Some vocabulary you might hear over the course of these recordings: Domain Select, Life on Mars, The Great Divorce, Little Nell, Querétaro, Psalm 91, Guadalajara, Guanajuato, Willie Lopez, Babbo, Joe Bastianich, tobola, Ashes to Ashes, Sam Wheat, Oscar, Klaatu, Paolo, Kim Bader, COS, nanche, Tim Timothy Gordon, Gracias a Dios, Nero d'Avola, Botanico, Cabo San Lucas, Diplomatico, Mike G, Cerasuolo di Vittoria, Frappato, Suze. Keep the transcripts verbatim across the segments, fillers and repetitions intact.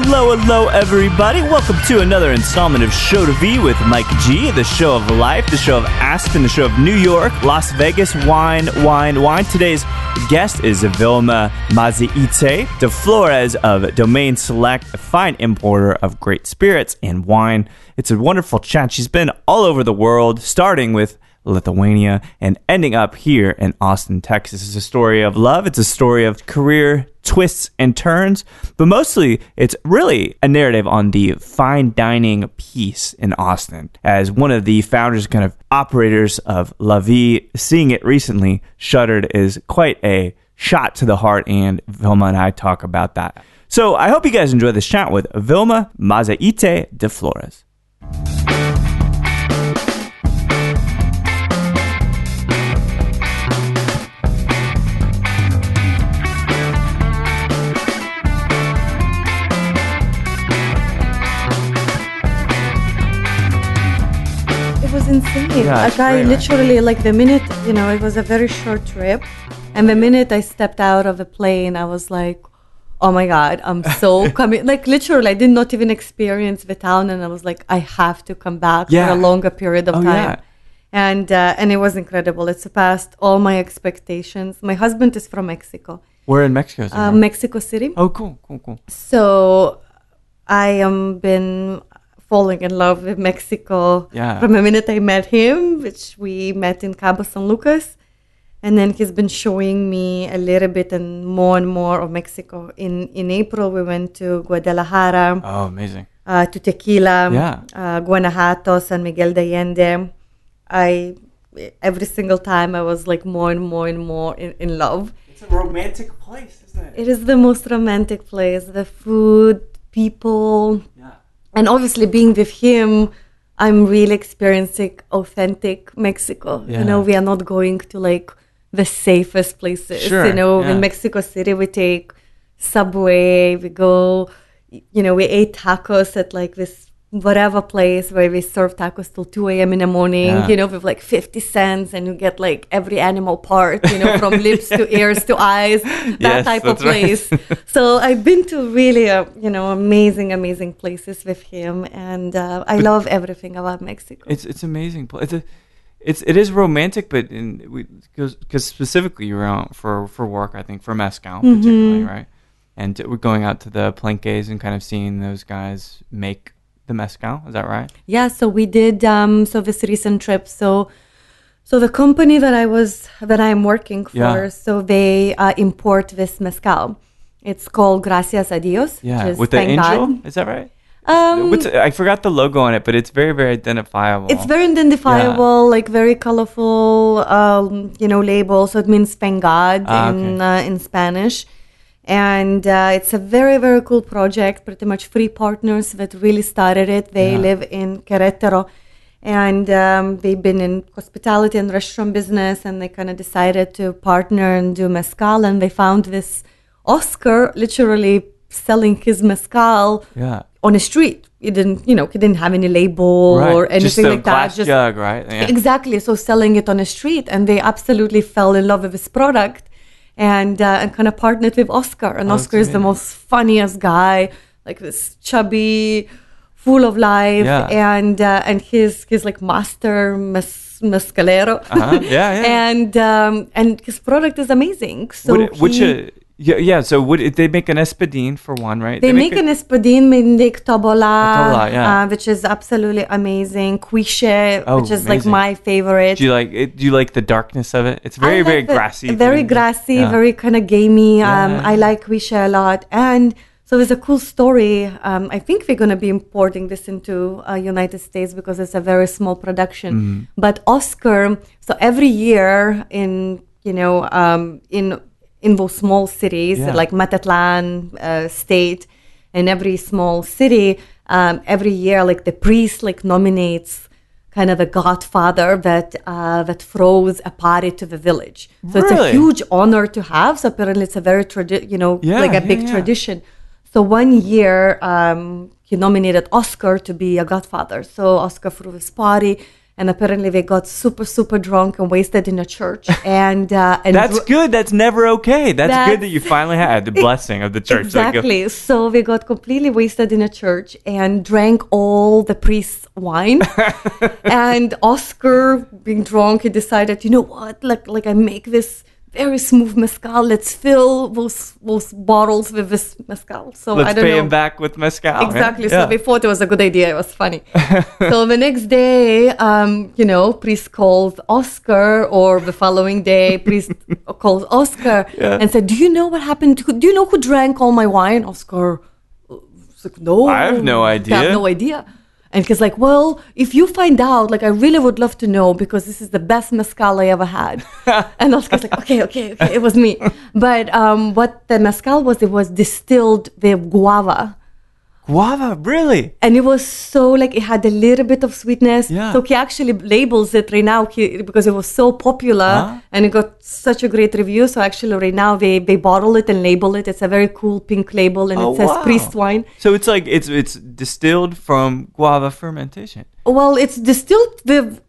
Hello, hello, everybody. Welcome to another installment of Show to V with Mike G, the show of life, the show of Aspen, the show of New York, Las Vegas, wine, wine, wine. Today's guest is Vilma Mazaite de Flores of Domain Select, a fine importer of great spirits and wine. It's a wonderful chat. She's been all over the world, starting with Lithuania and ending up here in Austin, Texas. It's a story of love. It's a story of career twists and turns, but mostly it's really a narrative on the fine dining piece in Austin. As one of the founders, kind of operators of La Vie, seeing it recently shuttered is quite a shot to the heart, and Vilma and I talk about that. So I hope you guys enjoy this chat with Vilma Mazaite de Flores. Insane. Yeah, like I literally, right. like the minute, you know, it was a very short trip. And the minute I stepped out of the plane, I was like, oh my God, I'm so coming. Like literally, I did not even experience the town. And I was like, I have to come back yeah. for a longer period of oh, time. Yeah. And uh, and it was incredible. It surpassed all my expectations. My husband is from Mexico. We're in Mexico. So uh, Mexico City. Oh, cool, cool, cool. So I am been... falling in love with Mexico yeah. from the minute I met him, which we met in Cabo San Lucas. And then he's been showing me a little bit and more and more of Mexico. In, in April, we went to Guadalajara. Oh, amazing. Uh, to Tequila, yeah. uh, Guanajuato, San Miguel de Allende. I, every single time I was like more and more and more in, in love. It's a romantic place, isn't it? It is the most romantic place. The food, people. Yeah. And obviously being with him, I'm really experiencing authentic Mexico. Yeah. You know, we are not going to like the safest places. Sure, you know, yeah. in Mexico City, we take subway, we go, you know, we ate tacos at like this whatever place where we serve tacos till two a.m. in the morning, yeah. you know, with like fifty cents and you get like every animal part, you know, from lips yeah. to ears to eyes, that yes, type of place. Right. So I've been to really, uh, you know, amazing, amazing places with him. And uh, I but love everything about Mexico. It's it's amazing. It's, a, it's it is romantic, but in we because specifically around for, for work, I think, for mezcal mm-hmm. particularly, right? And we're going out to the palenques and kind of seeing those guys make the mezcal, is that right? Yeah, so we did um, so this recent trip. So, so the company that I was that I am working for, yeah. so they uh, import this mezcal. It's called Gracias a Dios. Yeah, which is with the angel, God. Is that right? Um, What's, I forgot the logo on it, but it's very, very identifiable. It's very identifiable, yeah. like very colorful, um, you know, label. So it means thank God ah, in okay. uh, in Spanish. And uh, it's a very, very cool project, pretty much three partners that really started it. They yeah. live in Querétaro, and um, they've been in hospitality and restaurant business, and they kind of decided to partner and do mezcal, and they found this Oscar literally selling his mezcal yeah. on the street. He didn't, you know, he didn't have any label right. or anything just like glass that. Just jug, right? Yeah. Exactly, so selling it on the street, and they absolutely fell in love with his product. And uh, and kind of partnered with Oscar. And oh, Oscar is the most funniest guy, like this chubby, full of life. Yeah. And uh, and he's, he's like master mez- mezcalero. Uh-huh. Yeah, yeah. and um, and his product is amazing. So would it, which he, uh, yeah, yeah, so would it, they make an espadín for one, right? They, they make, make a, an espadín, they make tobola, tobola yeah. uh, which is absolutely amazing. Cuiche, oh, which is amazing. Like my favorite. Do you like it, do you like the darkness of it? It's very, very grassy. Very grassy, yeah. very kind of gamey. Yeah. Um, I like cuiche a lot. And so there's a cool story. Um, I think we're going to be importing this into uh, United States because it's a very small production. Mm-hmm. But Oscar, so every year in, you know, um, in... in those small cities, yeah. like Matatlán uh, state, in every small city, um, every year, like the priest, like nominates kind of a godfather that uh, that throws a party to the village. So really? It's a huge honor to have. So apparently, it's a very tradi- you know, yeah, like a yeah, big yeah. tradition. So one year, um, he nominated Oscar to be a godfather. So Oscar threw his party. And apparently they got super, super drunk and wasted in a church. And, uh, and that's good. That's never okay. That's, that's good that you finally had the blessing of the church. Exactly. Like, so they got completely wasted in a church and drank all the priest's wine. And Oscar, being drunk, he decided, you know what? Like, like I make this very smooth mezcal. Let's fill those those bottles with this mezcal. So Let's I don't pay know. him back with mezcal. Exactly. Yeah. So yeah. they thought it was a good idea. It was funny. So the next day, um, you know, priest called Oscar, or the following day, priest called Oscar yeah. and said, "Do you know what happened? To, do you know who drank all my wine?" Oscar was like, "No, I have no idea. I have no idea." And he's like, "Well, if you find out, like, I really would love to know, because this is the best mezcal I ever had." And Oscar's like, okay, okay, okay, it was me. But um, what the mezcal was, it was distilled with guava. Guava, really? And it was so, like, it had a little bit of sweetness. Yeah. So he actually labels it right now he, because it was so popular huh? and it got such a great review. So actually right now they, they bottle it and label it. It's a very cool pink label, and oh, it says wow. priest wine. So it's like, it's it's distilled from guava fermentation. Well, it's distilled with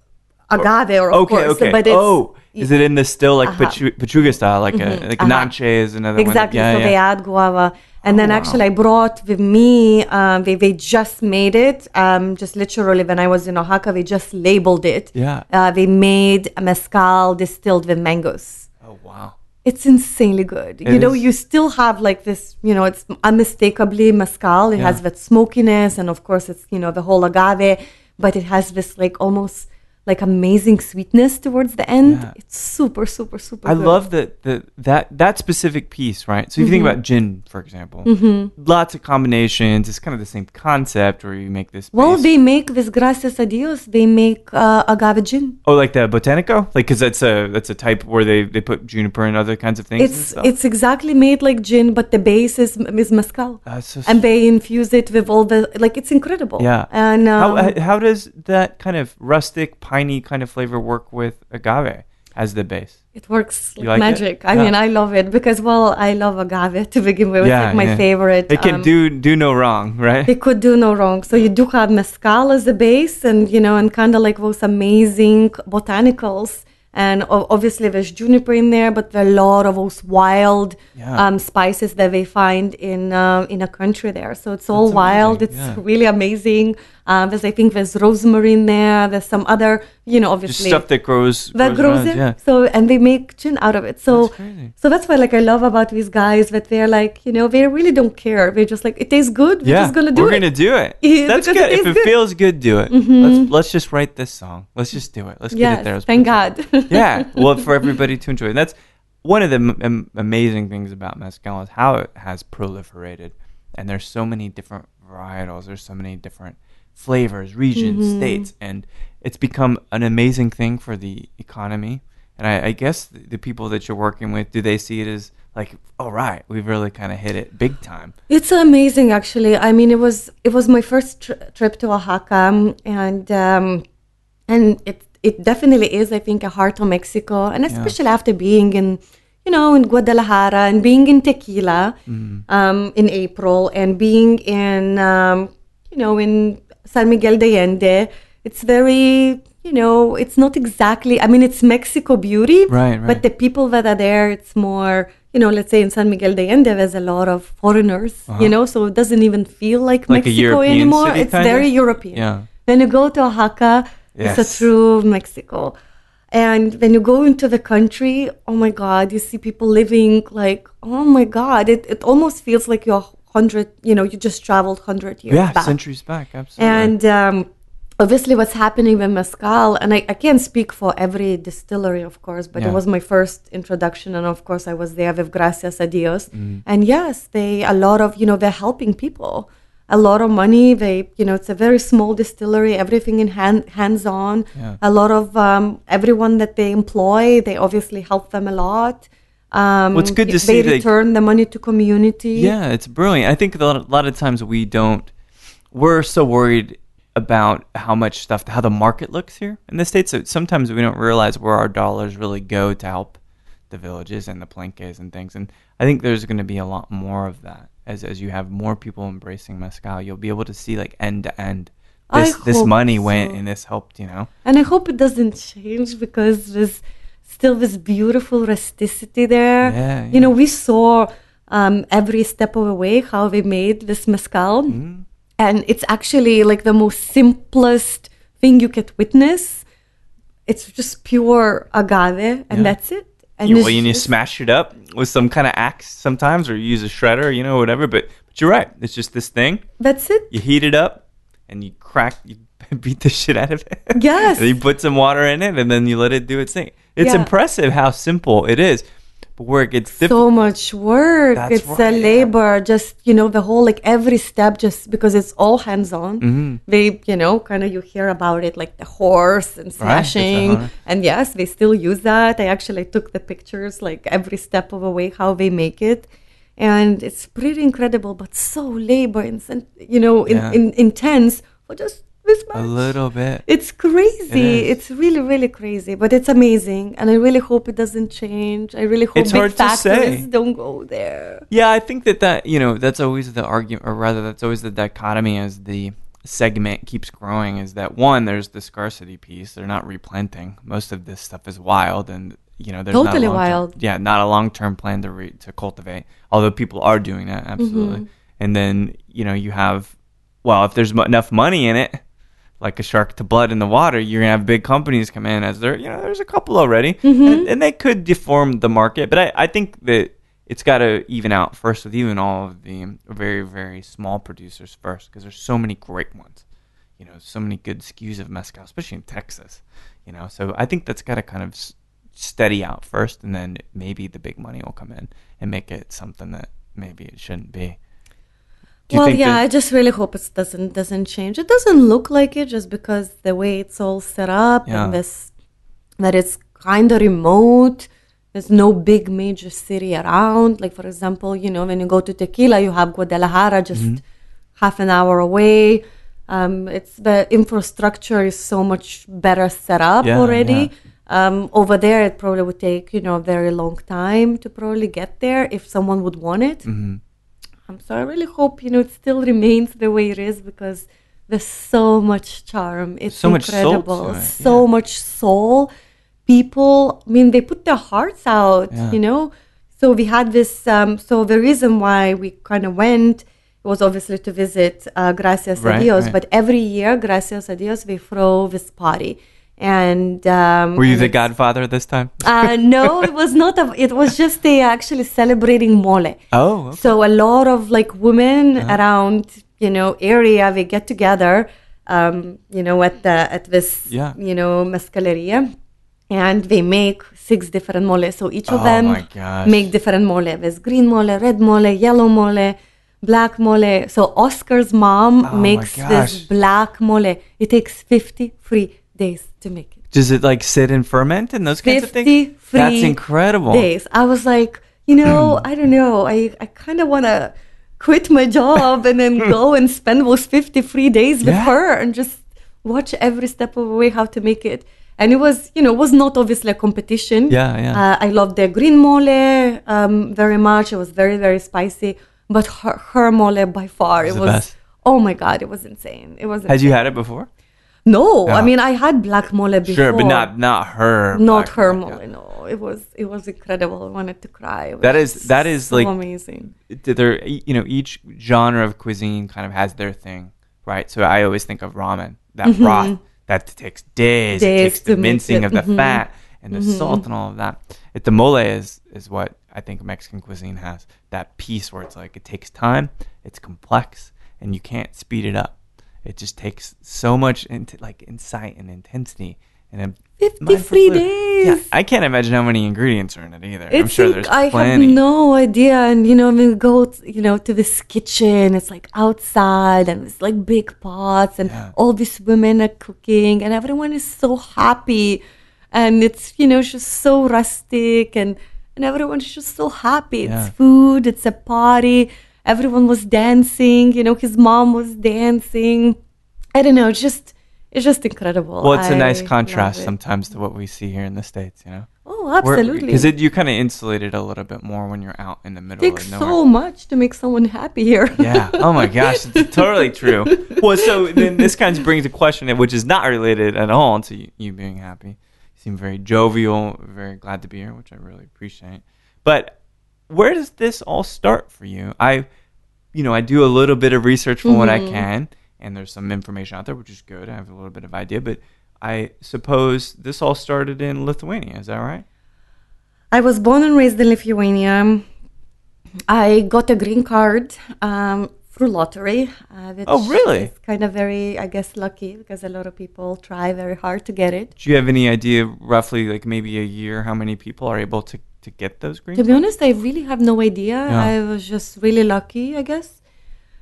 agave, or, of okay, course. Okay, okay. Oh, is it in the still, like, uh-huh. pechu- pechuga style? Like, mm-hmm. a, like uh-huh. nanche is another exactly. one. Exactly. Yeah, so yeah. they add guava. And then oh, wow. actually I brought with me, um, they, they just made it, um, just literally when I was in Oaxaca, they just labeled it. Yeah. Uh, they made a mezcal distilled with mangoes. Oh, wow. It's insanely good. It you is. know, you still have like this, you know, it's unmistakably mezcal. It yeah. has that smokiness, and of course it's, you know, the whole agave, but it has this like almost like amazing sweetness towards the end. Yeah. It's super, super, super I good. I love that the, that that specific piece, right? So if mm-hmm. you think about gin, for example, mm-hmm. lots of combinations. It's kind of the same concept where you make this. Well, base. They make this Gracias a Dios. They make uh, agave gin. Oh, like the Botanico? Like, because that's a, that's a type where they, they put juniper and other kinds of things. It's it's exactly made like gin, but the base is, is mezcal. Uh, so and they infuse it with all the, like, it's incredible. Yeah. And um, how, how does that kind of rustic pine kind of flavor work with agave as the base? It works like, like magic. It? I yeah. mean, I love it because, well, I love agave to begin with. Yeah, it's like my yeah. favorite. They can um, do do no wrong, right? They could do no wrong. So you do have mezcal as the base, and, you know, and kind of like those amazing botanicals. And obviously there's juniper in there, but there are a lot of those wild yeah. um, spices that they find in uh, in a country there. So it's all That's wild. Amazing. It's yeah. really amazing. Um, there's, I think there's rosemary in there. There's some other, you know, obviously. Just stuff that grows. That grows, grows in. Yeah. So, and they make gin out of it. So that's crazy. So that's what, like, I love about these guys, that they're like, you know, they really don't care. They're just like, it tastes good. We're yeah. just going to do We're it. We're going to do it. Yeah, that's good. It if it good. feels good, do it. Mm-hmm. Let's let's just write this song. Let's just do it. Let's yes, get it there. Let's thank God. Yeah, well, for everybody to enjoy. And that's one of the m- amazing things about mezcal, is how it has proliferated. And there's so many different varietals. There's so many different flavors, regions, mm-hmm. states. And it's become an amazing thing for the economy. And I, I guess the, the people that you're working with, do they see it as like, all right, we've really kind of hit it big time? It's amazing, actually. I mean, it was it was my first tri- trip to Oaxaca. And, um, and it's, It definitely is, I think, a heart of Mexico. And especially yeah. after being in, you know, in Guadalajara and being in Tequila mm. um, in April, and being in, um, you know, in San Miguel de Allende. It's very, you know, it's not exactly, I mean, it's Mexico beauty. Right, right. But the people that are there, it's more, you know, let's say in San Miguel de Allende, there's a lot of foreigners, uh-huh. you know, so it doesn't even feel like, like Mexico anymore. It's very of? European. Yeah. When you go to Oaxaca, yes. it's a true Mexico. And when you go into the country, oh my God, you see people living like, oh my God, it, it almost feels like you're one hundred, you know, you just traveled one hundred years yeah, back. Yeah, centuries back, absolutely. And um, obviously what's happening with mezcal, and I, I can't speak for every distillery, of course, but yeah. it was my first introduction. And of course, I was there with Gracias a Dios. Mm. And yes, they, a lot of, you know, they're helping people. A lot of money. They, you know, it's a very small distillery. Everything in hand, hands-on. Yeah. A lot of um, everyone that they employ, they obviously help them a lot. Um, well, it's good to see they return the money to community. Yeah, it's brilliant. I think a lot, a lot of times we don't, we're so worried about how much stuff, how the market looks here in the States. So sometimes we don't realize where our dollars really go to help the villages and the Palenques and things. And I think there's going to be a lot more of that. As as you have more people embracing mezcal, you'll be able to see like end to end. This I this money so. went and this helped, you know. And I hope it doesn't change because there's still this beautiful rusticity there. Yeah, yeah. You know, we saw um, every step of the way how they made this mezcal. Mm. And it's actually like the most simplest thing you could witness. It's just pure agave and yeah. that's it. And you, well, you need to smash it up with some kind of axe sometimes, or you use a shredder, you know, whatever. But but you're right. It's just this thing. That's it. You heat it up, and you crack, you beat the shit out of it. Yes. And you put some water in it, and then you let it do its thing. It's yeah. impressive how simple it is. But where it gets difficult. So much work. That's it's right. a labor. Just, you know, the whole, like, every step, just because it's all hands-on. Mm-hmm. They, you know, kind of you hear about it, like the horse and smashing. Right. And, yes, they still use that. I actually took the pictures, like, every step of the way, how they make it. And it's pretty incredible, but so labor and, you know, in, yeah. in, intense for just this much. A little bit. It's crazy. It it's really, really crazy, but it's amazing. And I really hope it doesn't change. I really hope it's big hard factories don't go there. Yeah, I think that that, you know, that's always the argument, or rather that's always the dichotomy as the segment keeps growing, is that one, there's the scarcity piece. They're not replanting. Most of this stuff is wild and You know, there's totally not wild. Yeah, not a long-term plan to re- to cultivate. Although people are doing that, absolutely. Mm-hmm. And then you know you have, well, if there's m- enough money in it, like a shark to blood in the water, you're gonna have big companies come in. As there, you know, there's a couple already, mm-hmm. and, and they could deform the market. But I, I think that it's got to even out first with even all of the very very small producers first, because there's so many great ones. You know, so many good S K Us of mezcal, especially in Texas. You know, so I think that's got to kind of steady out first, and then maybe the big money will come in and make it something that maybe it shouldn't be. Well, yeah, I just really hope it doesn't doesn't change. It doesn't look like it, just because the way it's all set up yeah. and this that it's kind of remote. There's no big major city around. Like, for example, you know, when you go to tequila, you have Guadalajara just mm-hmm. half an hour away. Um, it's the infrastructure is so much better set up yeah, already. Yeah. Um, over there, it probably would take, you know, a very long time to probably get there if someone would want it. Mm-hmm. Um, so I really hope, you know, it still remains the way it is, because there's so much charm. It's so incredible. Much soul so yeah. much soul. People, I mean, they put their hearts out, yeah. you know. So we had this, um, so the reason why we kind of went was obviously to visit uh, Gracias right, a Dios. Right. But every year, Gracias a Dios, we throw this party. And um, were you the godfather this time? uh, no, it was not. A, it was just they actually celebrating mole. Oh, okay. So a lot of like women uh-huh. around, you know, area, they get together, um, you know, at the, at this, yeah. you know, mezcaleria, and they make six different mole. So each of oh them make different mole. There's green mole, red mole, yellow mole, black mole. So Oscar's mom oh makes this black mole. It takes fifty-three days to make it. Does it like sit and ferment and those kinds of things? That's incredible. Days. I was like, you know, I don't know. I, I kind of want to quit my job and then go and spend those fifty-three days with yeah. her and just watch every step of the way how to make it. And it was, you know, it was not obviously a competition. Yeah, yeah. Uh, I loved their green mole um, very much. It was very, very spicy. But her, her mole by far, it was, it was oh my God, it was insane. It was insane. Had you had it before? No, yeah. I mean, I had black mole before. Sure, but not not her. Not her mole, mole yeah. no. It was it was incredible. I wanted to cry. That is that is so like amazing. There, you know, each genre of cuisine kind of has their thing, right? So I always think of ramen, that mm-hmm. broth that takes days, days it takes the mincing of the mm-hmm. fat and the mm-hmm. salt and all of that. It, the mole is is what I think Mexican cuisine has, that piece where it's like it takes time, it's complex, and you can't speed it up. It just takes so much into, like insight and intensity. And fifty-three days. Yeah, I can't imagine how many ingredients are in it either. It's I'm sure there's I plenty. I have no idea. And, you know, we go, t- you know, to this kitchen. It's like outside and it's like big pots and yeah. all these women are cooking and everyone is so happy. And it's, you know, it's just so rustic and and everyone's just so happy. It's yeah. food, it's a party. Everyone was dancing, you know, his mom was dancing. I don't know, it's just, it's just incredible. Well, it's a nice I contrast sometimes to what we see here in the States, you know? Oh, absolutely. Because you kind of insulated a little bit more when you're out in the middle of nowhere. It takes so much to make someone happy here. Yeah. Oh, my gosh. It's totally true. Well, so then this kind of brings a question, which is not related at all to you, you being happy. You seem very jovial, very glad to be here, which I really appreciate. But where does this all start for you? I, you know, I do a little bit of research from mm-hmm. what I can, and there's some information out there, which is good. I have a little bit of idea, but I suppose this all started in Lithuania. Is that right? I was born and raised in Lithuania. I got a green card um, through lottery. Uh, which oh, really? It's kind of very, I guess, lucky because a lot of people try very hard to get it. Do you have any idea, roughly, like maybe a year, how many people are able to, to get those green cards? To be honest, I really have no idea. Yeah. I was just really lucky, I guess.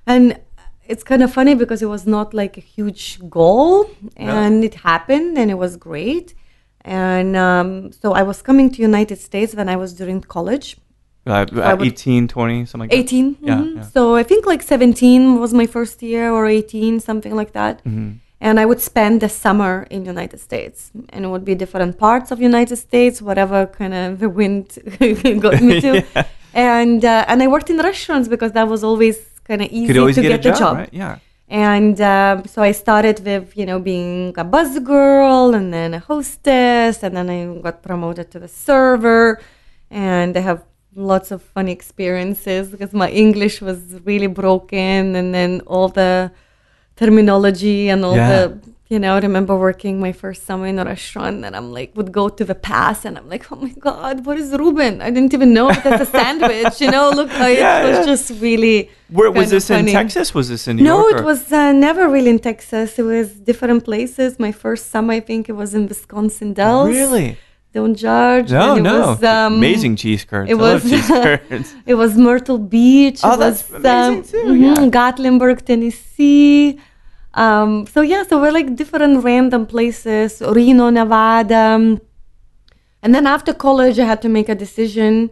And it's kind of funny because it was not like a huge goal, and yeah. it happened, and it was great. And um, so I was coming to United States when I was during college. Uh, so at would, eighteen, twenty, something like eighteen, that. eighteen. Mm-hmm. Yeah, yeah. So I think like seventeen was my first year, or eighteen, something like that. Mm-hmm. And I would spend the summer in United States. And it would be different parts of United States, whatever kind of the wind got me to. yeah. And uh, and I worked in restaurants because that was always kind of easy to get, get a, a job, job. Right? Yeah. And um, so I started with, you know, being a bus girl and then a hostess, and then I got promoted to the server, and I have lots of funny experiences because my English was really broken, and then all the terminology and all yeah. the, you know, I remember working my first summer in a restaurant, and I'm like, would go to the pass, and I'm like, oh my God, what is Reuben? I didn't even know that's a sandwich, you know, look, I, yeah, it was yeah. just really Where was this funny. In Texas? Was this in New no, York? No, it was uh, never really in Texas. It was different places. My first summer, I think it was in Wisconsin Dells. Really? Don't judge. No, and it no. was, um, amazing cheese curds. It was, I love cheese curds. It was Myrtle Beach. Oh, it was, that's amazing um, too, yeah. Mm-hmm, Gatlinburg, Tennessee. Um, so yeah, so we're like different random places, Reno, Nevada. And then after college, I had to make a decision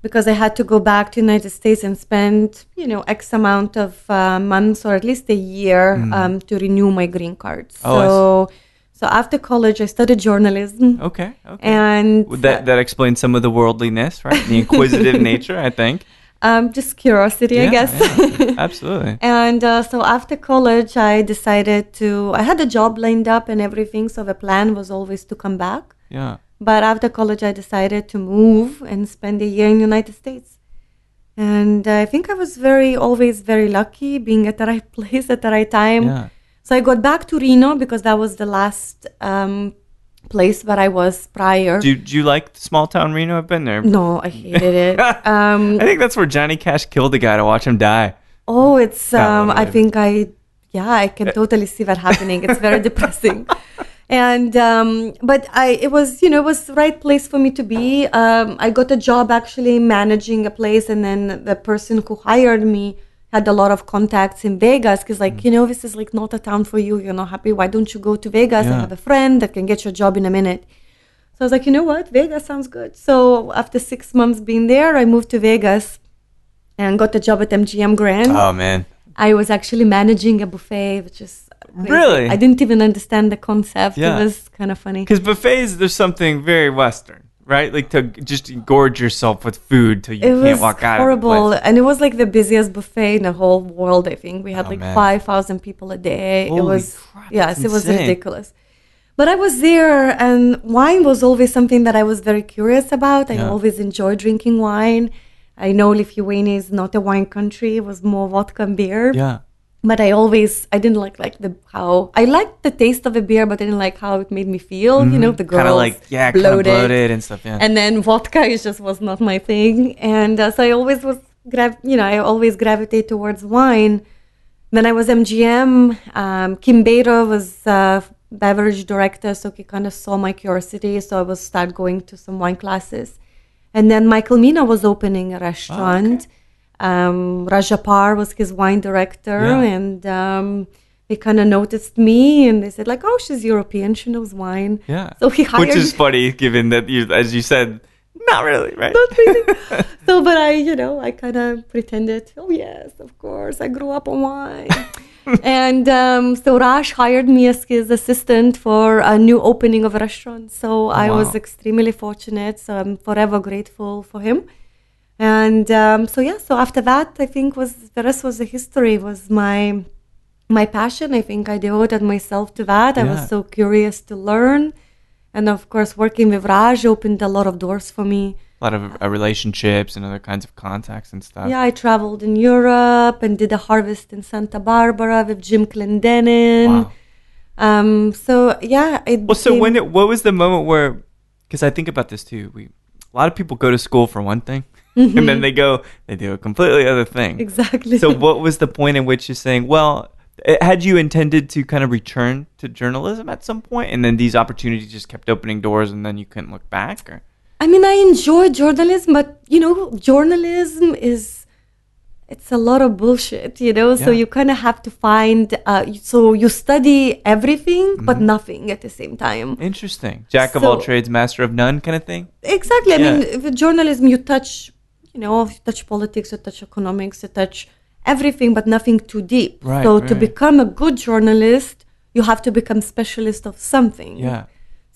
because I had to go back to United States and spend, you know, X amount of uh, months or at least a year mm. um, to renew my green card. Oh, so, so after college, I studied journalism. Okay. okay. And well, that, that explains some of the worldliness, right? The inquisitive nature, I think. Um, just curiosity, yeah, I guess. Yeah, absolutely. And uh, so after college, I decided to, I had a job lined up and everything. So the plan was always to come back. Yeah. But after college, I decided to move and spend a year in the United States. And I think I was very, always very lucky being at the right place at the right time. Yeah. So I got back to Reno because that was the last um place where I was prior. Do, do you like small town Reno? I've been there. No, I hated it. um I think that's where Johnny Cash killed the guy to watch him die. Oh, it's um I think I yeah I can totally see that happening. It's very depressing. And um but I it was, you know, it was the right place for me to be. um I got a job actually managing a place, and then the person who hired me had a lot of contacts in Vegas because, like, mm. you know, this is like not a town for you. You're not happy. Why don't you go to Vegas? Yeah. I have a friend that can get you a job in a minute. So I was like, you know what? Vegas sounds good. So after six months being there, I moved to Vegas and got a job at M G M Grand. Oh, man. I was actually managing a buffet, which is crazy. Really? I didn't even understand the concept. Yeah. It was kind of funny. Because buffets, there's something very Western. Right? Like to just gorge yourself with food till you it can't walk out horrible. Of the place. And it was like the busiest buffet in the whole world, I think. We had oh, like five thousand people a day. Holy it was, crap, yes, it insane. Was ridiculous. But I was there, and wine was always something that I was very curious about. I yeah. always enjoy drinking wine. I know Lithuania is not a wine country. It was more vodka and beer. Yeah. But I always, I didn't like like the how, I liked the taste of a beer, but I didn't like how it made me feel, mm-hmm. you know, the girls kinda like, yeah, bloated. Kind of bloated and stuff, yeah. And then vodka is just was not my thing. And uh, so I always was, gra- you know, I always gravitate towards wine. When I was M G M, um, Kim Bader was uh, beverage director, so he kind of saw my curiosity. So I was start going to some wine classes. And then Michael Mina was opening a restaurant. Oh, okay. Um, Rajapar was his wine director, yeah. and um, they kind of noticed me, and they said like, "Oh, she's European; she knows wine." Yeah, so he hired. Which is funny, given that you, as you said, Not really, right? Not really. So, but I, you know, I kind of pretended, oh, yes, of course, I grew up on wine. And um, so Raj hired me as his assistant for a new opening of a restaurant. So I wow. was extremely fortunate. So I'm forever grateful for him. And um, so, yeah, so after that, I think was the rest was the history, was my my passion. I think I devoted myself to that. Yeah. I was so curious to learn. And, of course, working with Raj opened a lot of doors for me. A lot of uh, relationships and other kinds of contacts and stuff. Yeah, I traveled in Europe and did a harvest in Santa Barbara with Jim Clendenen. Wow. Um, so, yeah. It well, so when it, what was the moment where, because I think about this too, we a lot of people go to school for one thing, mm-hmm. and then they go, they do a completely other thing. Exactly. So what was the point in which you're saying, well... Had you intended to kind of return to journalism at some point, and then these opportunities just kept opening doors, and then you couldn't look back? Or? I mean, I enjoy journalism, but, you know, journalism is, it's a lot of bullshit, you know? Yeah. So you kind of have to find, uh, so you study everything, mm-hmm. but nothing at the same time. Interesting. Jack of so, all trades, master of none kind of thing? Exactly. I yeah. mean, with journalism, you touch, you know, you touch politics, you touch economics, you touch... everything, but nothing too deep. Right, so right. to become a good journalist, you have to become specialist of something. Yeah.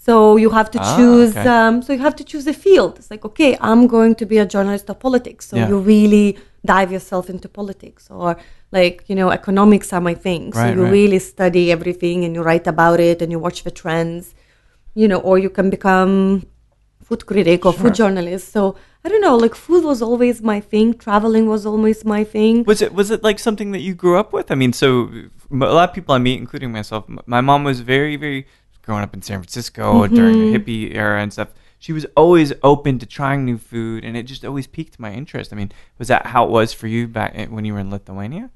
So you have to ah, choose. Okay. Um, so you have to choose a field. It's like, okay, I'm going to be a journalist of politics. So yeah. you really dive yourself into politics, or like, you know, economics are my thing. So right, you right. really study everything and you write about it and you watch the trends. You know, or you can become food critic or sure. food journalist. So I don't know, like food was always my thing. Traveling was always my thing. Was it was it like something that you grew up with? I mean, so a lot of people I meet, including myself, my mom was very, very, growing up in San Francisco mm-hmm. during the hippie era and stuff. She was always open to trying new food, and it just always piqued my interest. I mean, was that how it was for you back when you were in Lithuania?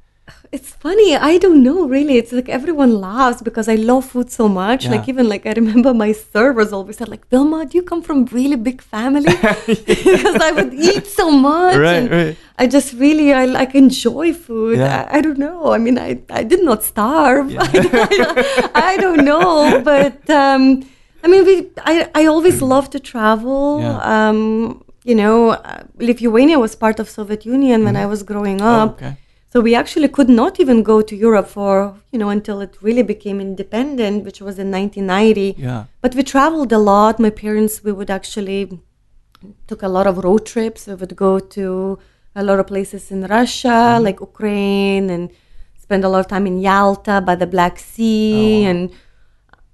It's funny. I don't know, really. It's like everyone laughs because I love food so much. Yeah. Like even like I remember my servers always said like, Vilma, do you come from really big family? Because I would eat so much. Right, and right. I just really, I like enjoy food. Yeah. I, I don't know. I mean, I, I did not starve. Yeah. I, I, I don't know. But um, I mean, we, I, I always love to travel. Yeah. Um, you know, uh, Lithuania was part of Soviet Union mm. when I was growing up. Oh, okay. So we actually could not even go to Europe for, you know, until it really became independent, which was in nineteen ninety. Yeah. But we traveled a lot. My parents, we would actually took a lot of road trips. We would go to a lot of places in Russia, mm-hmm. like Ukraine, and spend a lot of time in Yalta by the Black Sea. Oh. And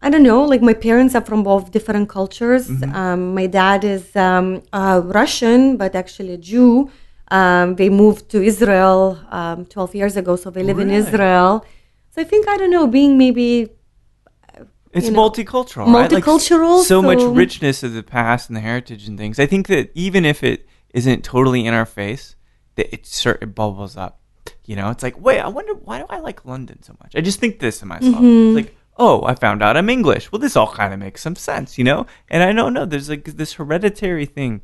I don't know, like my parents are from both different cultures. Mm-hmm. Um, my dad is um, uh, Russian, but actually a Jew. Um, they moved to Israel um, twelve years ago, so they live really? in Israel. So I think, I don't know, being maybe... Uh, it's you know, multicultural, right? Multicultural. Like so, so much richness of the past and the heritage and things. I think that even if it isn't totally in our face, that it, cert- it bubbles up. You know, it's like, wait, I wonder, why do I like London so much? I just think this to myself. Mm-hmm. It's like, oh, I found out I'm English. Well, this all kind of makes some sense, you know? And I don't know, there's like this hereditary thing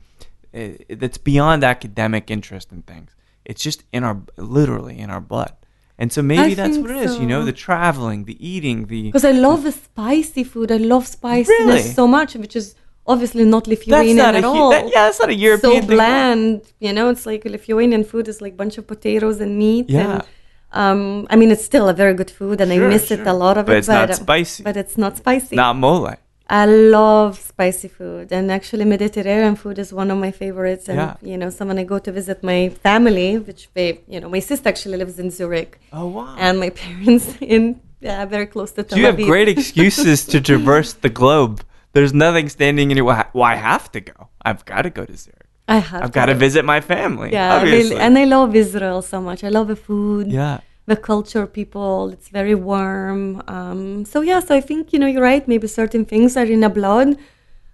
that's beyond academic interest in things. It's just in our, literally in our blood. And so maybe I that's what it so. is, you know, the traveling, the eating, the... Because I love the spicy food. I love spiciness really? so much, which is obviously not Lithuanian not at a, all. That, yeah, that's not a European so bland, thing. You know, it's like Lithuanian food is like a bunch of potatoes and meat. Yeah. And, um, I mean, it's still a very good food, and sure, I miss sure. it, a lot of but it. It's but it's not spicy. But it's not spicy. Not mole. I love spicy food, and actually Mediterranean food is one of my favorites. And, yeah. you know, so when I go to visit my family, which they, you know, my sister actually lives in Zurich. Oh, wow. And my parents in, yeah, very close to Tel Aviv. You have great excuses to traverse the globe. There's nothing standing in your way. Well, I have to go. I've got to go to Zurich. I have I've got to visit my family. Yeah, obviously. And I love Israel so much. I love the food. Yeah. The culture, people, it's very warm. Um, so, yeah, so I think, you know, you're right. Maybe certain things are in our blood.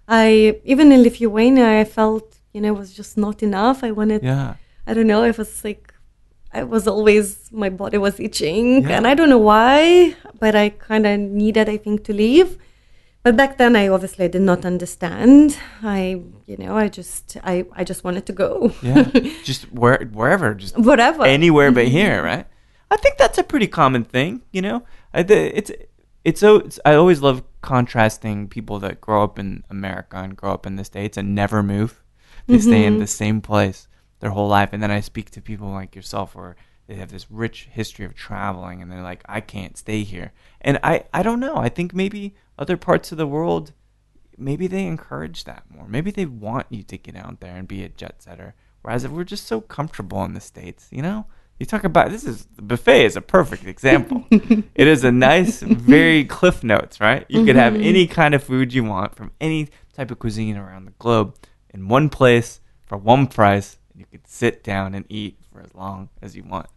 I, even in Lithuania, I felt, you know, it was just not enough. I wanted, yeah. I don't know, it was like, I was always, my body was itching. Yeah. And I don't know why, but I kind of needed, I think, to leave. But back then, I obviously did not understand. I, you know, I just, I, I just wanted to go. Yeah, just where, wherever, just whatever, anywhere but here, right? I think that's a pretty common thing, you know. I th- it's it's so it's, I always love contrasting people that grow up in America and grow up in the States and never move. They mm-hmm. stay in the same place their whole life. And then I speak to people like yourself where they have this rich history of traveling and they're like, I can't stay here. And I, I don't know. I think maybe other parts of the world, maybe they encourage that more. Maybe they want you to get out there and be a jet setter. Whereas if we're just so comfortable in the States, you know, you talk about this is the buffet is a perfect example. It is a nice, very Cliff Notes, right? You mm-hmm. could have any kind of food you want from any type of cuisine around the globe in one place for one price. You could sit down and eat for as long as you want.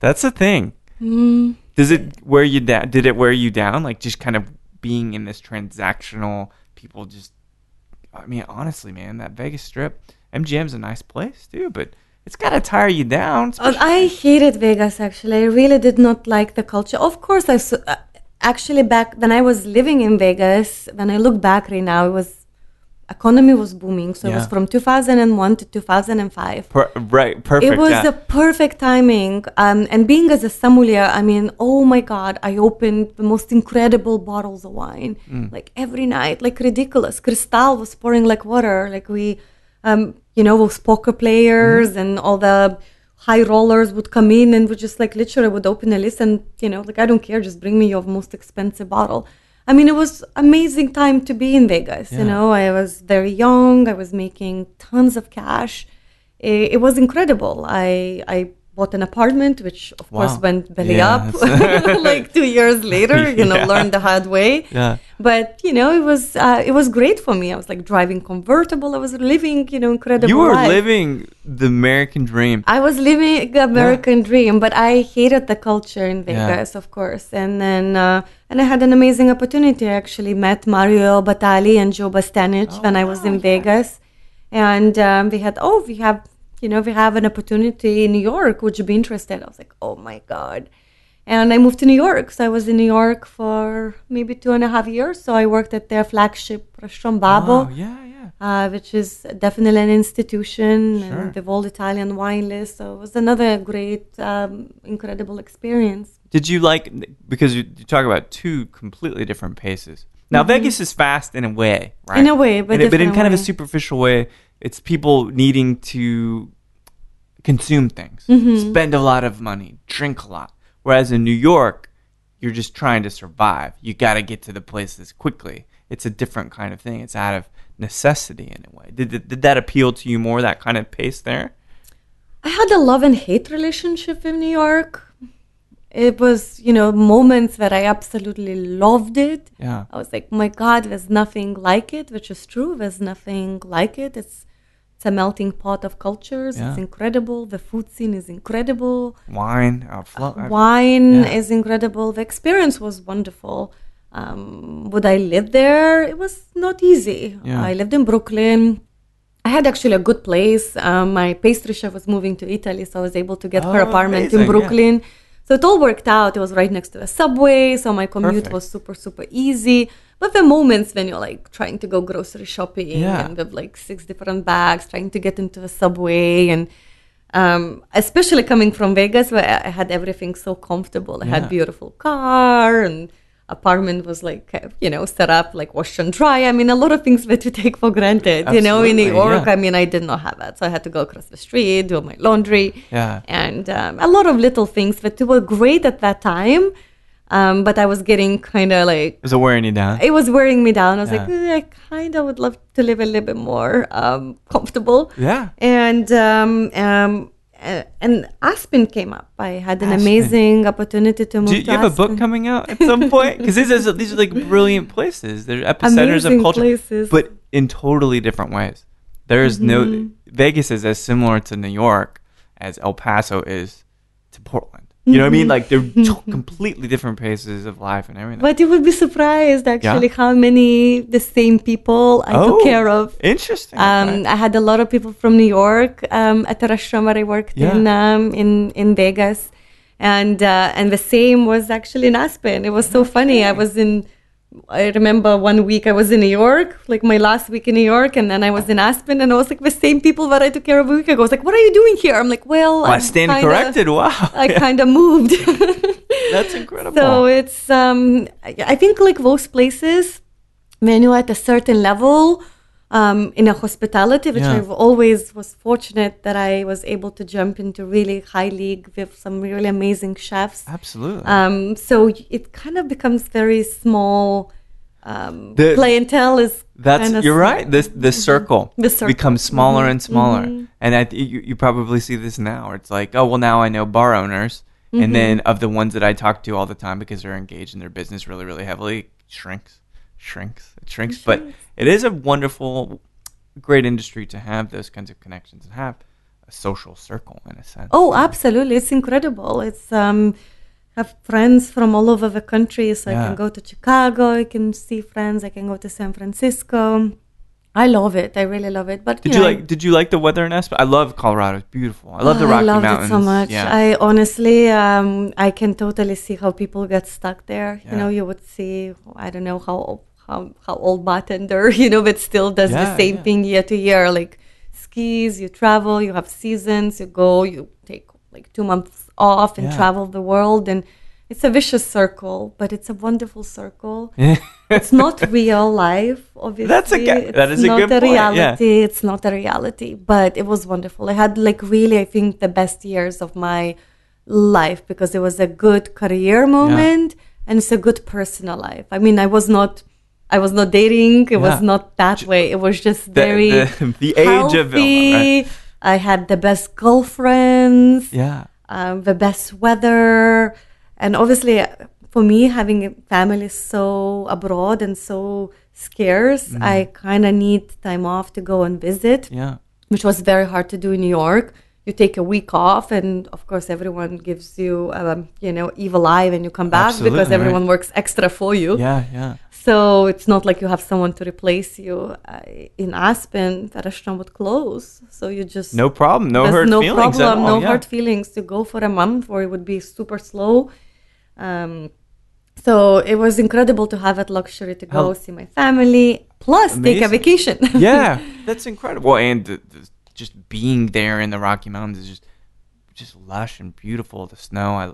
That's the thing. Mm. Does it wear you down? Did it wear you down? Like just kind of being in this transactional people just, I mean, honestly, man, that Vegas Strip, M G M's a nice place too, but it's got to tire you down. Especially. I hated Vegas, actually. I really did not like the culture. Of course, I su- actually, back when I was living in Vegas, when I look back right now, it was, economy was booming. So yeah. It was from two thousand one to two thousand five. Per- right, perfect. It was yeah. the perfect timing. Um, and being as a sommelier, I mean, oh my God, I opened the most incredible bottles of wine. Mm. Like every night, like ridiculous. Cristal was pouring like water. Like we... Um, you know, those poker players mm-hmm. and all the high rollers would come in and would just like literally would open a list and, you know, like, I don't care, just bring me your most expensive bottle. I mean, it was amazing time to be in Vegas. Yeah. You know, I was very young. I was making tons of cash. It, it was incredible. I I bought an apartment, which of wow. course went belly yeah, up like two years later, you know, yeah. learned the hard way. Yeah. But, you know, it was uh, it was great for me. I was like driving convertible. I was living, you know, incredible You were life. living the American dream. I was living the American yeah. dream, but I hated the culture in Vegas, yeah. of course. And then uh, and I had an amazing opportunity. I actually met Mario Batali and Joe Bastianich oh, when wow, I was in yeah. Vegas. And um, we had, oh, we have... you know, we have an opportunity in New York, would you be interested? I was like, oh my God. And I moved to New York. So I was in New York for maybe two and a half years. So I worked at their flagship restaurant, Babbo, oh, yeah, yeah. Uh, which is definitely an institution. Sure. And they've all Italian wine list. So it was another great, um, incredible experience. Did you like, because you talk about two completely different paces. Now, mm-hmm. Vegas is fast in a way, right? In a way, but, in, but in kind way. of a superficial way. It's people needing to consume things, mm-hmm. spend a lot of money, drink a lot. Whereas in New York, you're just trying to survive. You got to get to the places quickly. It's a different kind of thing. It's out of necessity in a way. Did, did, did that appeal to you more, that kind of pace there? I had a love and hate relationship in New York. It was, you know, moments that I absolutely loved it. Yeah. I was like, my God, there's nothing like it, which is true. There's nothing like it. It's it's a melting pot of cultures. Yeah. It's incredible. The food scene is incredible. Wine. Uh, fl- uh, wine yeah. is incredible. The experience was wonderful. Um, would I live there? It was not easy. Yeah. I lived in Brooklyn. I had actually a good place. Um, my pastry chef was moving to Italy, so I was able to get oh, her apartment amazing. in Brooklyn. Yeah. So it all worked out. It was right next to a subway. So my commute Perfect. was super, super easy. But the moments when you're like trying to go grocery shopping yeah. and with like six different bags, trying to get into a subway. And um, especially coming from Vegas where I had everything so comfortable. I yeah. had a beautiful car and apartment was like, you know, set up, like wash and dry. I mean, a lot of things were to take for granted. Absolutely, you know, in New York, yeah. I mean, I did not have that. So I had to go across the street, do my laundry. Yeah. And um, a lot of little things that were great at that time. Um, but I was getting kind of like... Was it wearing you down? It was wearing me down. I was yeah. like, eh, I kind of would love to live a little bit more um, comfortable. Yeah. And... Um, um, Uh, and Aspen came up. I had an Aspen. amazing opportunity to move Do you, to you have Aspen. a book coming out at some point? Because these, these are like brilliant places. They're epicenters amazing of culture, places. But in totally different ways. There is mm-hmm. no Vegas is as similar to New York as El Paso is to Portland. You know what I mean? Like, they're t- completely different paces of life and everything. But you would be surprised, actually, yeah. how many the same people I oh, took care of. Interesting. Um, okay. I had a lot of people from New York um, at the restaurant where I worked yeah. in, um, in in Vegas. And uh, and the same was actually in Aspen. It was so okay. funny. I was in, I remember one week I was in New York, like my last week in New York, and then I was in Aspen, and I was like the same people that I took care of a week ago. I was like, what are you doing here? I'm like, well, well I stand kinda, corrected. Wow. I yeah. kind of moved. That's incredible. So it's, um, I think like most places, when you're at a certain level, um, in a hospitality, which yeah. I've always was fortunate that I was able to jump into really high league with some really amazing chefs. Absolutely. Um, so it kind of becomes very small. Um, the, clientele is that's kind of you're right. This the mm-hmm. circle becomes smaller mm-hmm. and smaller, mm-hmm. and I th- you, you probably see this now. It's like, oh well, now I know bar owners, mm-hmm. and then of the ones that I talk to all the time because they're engaged in their business really, really heavily, it shrinks, shrinks, it shrinks. It but shrinks. It is a wonderful, great industry to have those kinds of connections and have a social circle in a sense. Oh, absolutely, it's incredible. It's um. have friends from all over the country, so yeah. I can go to Chicago, I can see friends, I can go to San Francisco. I love it. I really love it. But Did you, you know, like did you like the weather in Aspen? I love Colorado. It's beautiful. I love oh, the Rocky Mountains. I loved it so much. Yeah. I honestly um, I can totally see how people get stuck there. Yeah. You know, you would see I don't know how how how old bartender, you know, but still does yeah, the same yeah. thing year to year. Like skis, you travel, you have seasons, you go, you take like two months off and yeah. travel the world, and it's a vicious circle, but it's a wonderful circle. It's not real life, obviously. That's a good, that is a good point. It's not a reality. Yeah. It's not a reality, but it was wonderful. I had like really, I think, the best years of my life because it was a good career moment yeah. and it's a good personal life. I mean, I was not. I was not dating. It yeah. was not that way. It was just the, very the, the age healthy. Of Vilma, right? I had the best girlfriends, yeah, um, the best weather, and obviously for me having a family so abroad and so scarce, mm. I kind of need time off to go and visit, yeah, which was very hard to do in New York. You take a week off, and of course everyone gives you, um, you know, evil eye when you come back. Absolutely, because everyone right. works extra for you. Yeah, yeah. So it's not like you have someone to replace you. Uh, in Aspen, the restaurant would close. So you just... No problem. No hurt no feelings problem, at all. No yeah. hurt feelings to go for a month or it would be super slow. Um, so it was incredible to have that luxury to go oh. see my family. Plus, amazing. Take a vacation. Yeah, that's incredible. And the, the, just being there in the Rocky Mountains is just, just lush and beautiful. The snow... I,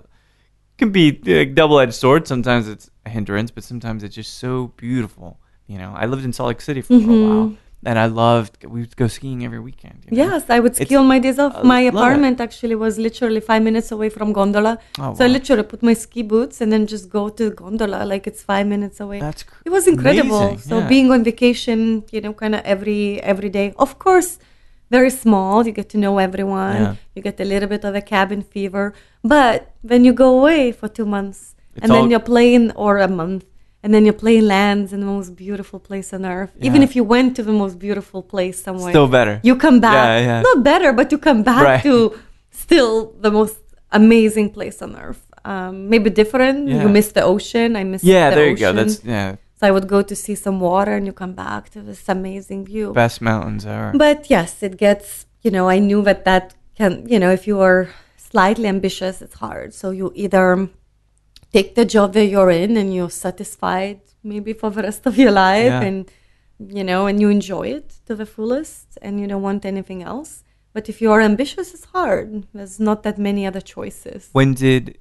can be a double-edged sword. Sometimes it's a hindrance, but sometimes it's just so beautiful. You know, I lived in Salt Lake City for mm-hmm. a while, and I loved, we would go skiing every weekend. You know? Yes, I would ski it's, on my days off. I my apartment it. Actually was literally five minutes away from gondola. Oh, so wow. I literally put my ski boots and then just go to gondola, like it's five minutes away. That's cr- It was incredible. Amazing, so yeah. being on vacation, you know, kind of every every day. Of course, very small, you get to know everyone, yeah. you get a little bit of a cabin fever, but when you go away for two months, it's and all... then you're playing, or a month, and then you're playing lands in the most beautiful place on earth, yeah. even if you went to the most beautiful place somewhere, still better. You come back, yeah, yeah. not better, but you come back right. to still the most amazing place on earth. Um, maybe different, yeah. you miss the ocean, I miss yeah, the ocean. Yeah, there you go, that's, yeah. So I would go to see some water and you come back to this amazing view. Best mountains ever. But yes, it gets, you know, I knew that that can, you know, if you are slightly ambitious, it's hard. So you either take the job that you're in and you're satisfied maybe for the rest of your life yeah. and, you know, and you enjoy it to the fullest and you don't want anything else. But if you are ambitious, it's hard. There's not that many other choices. When did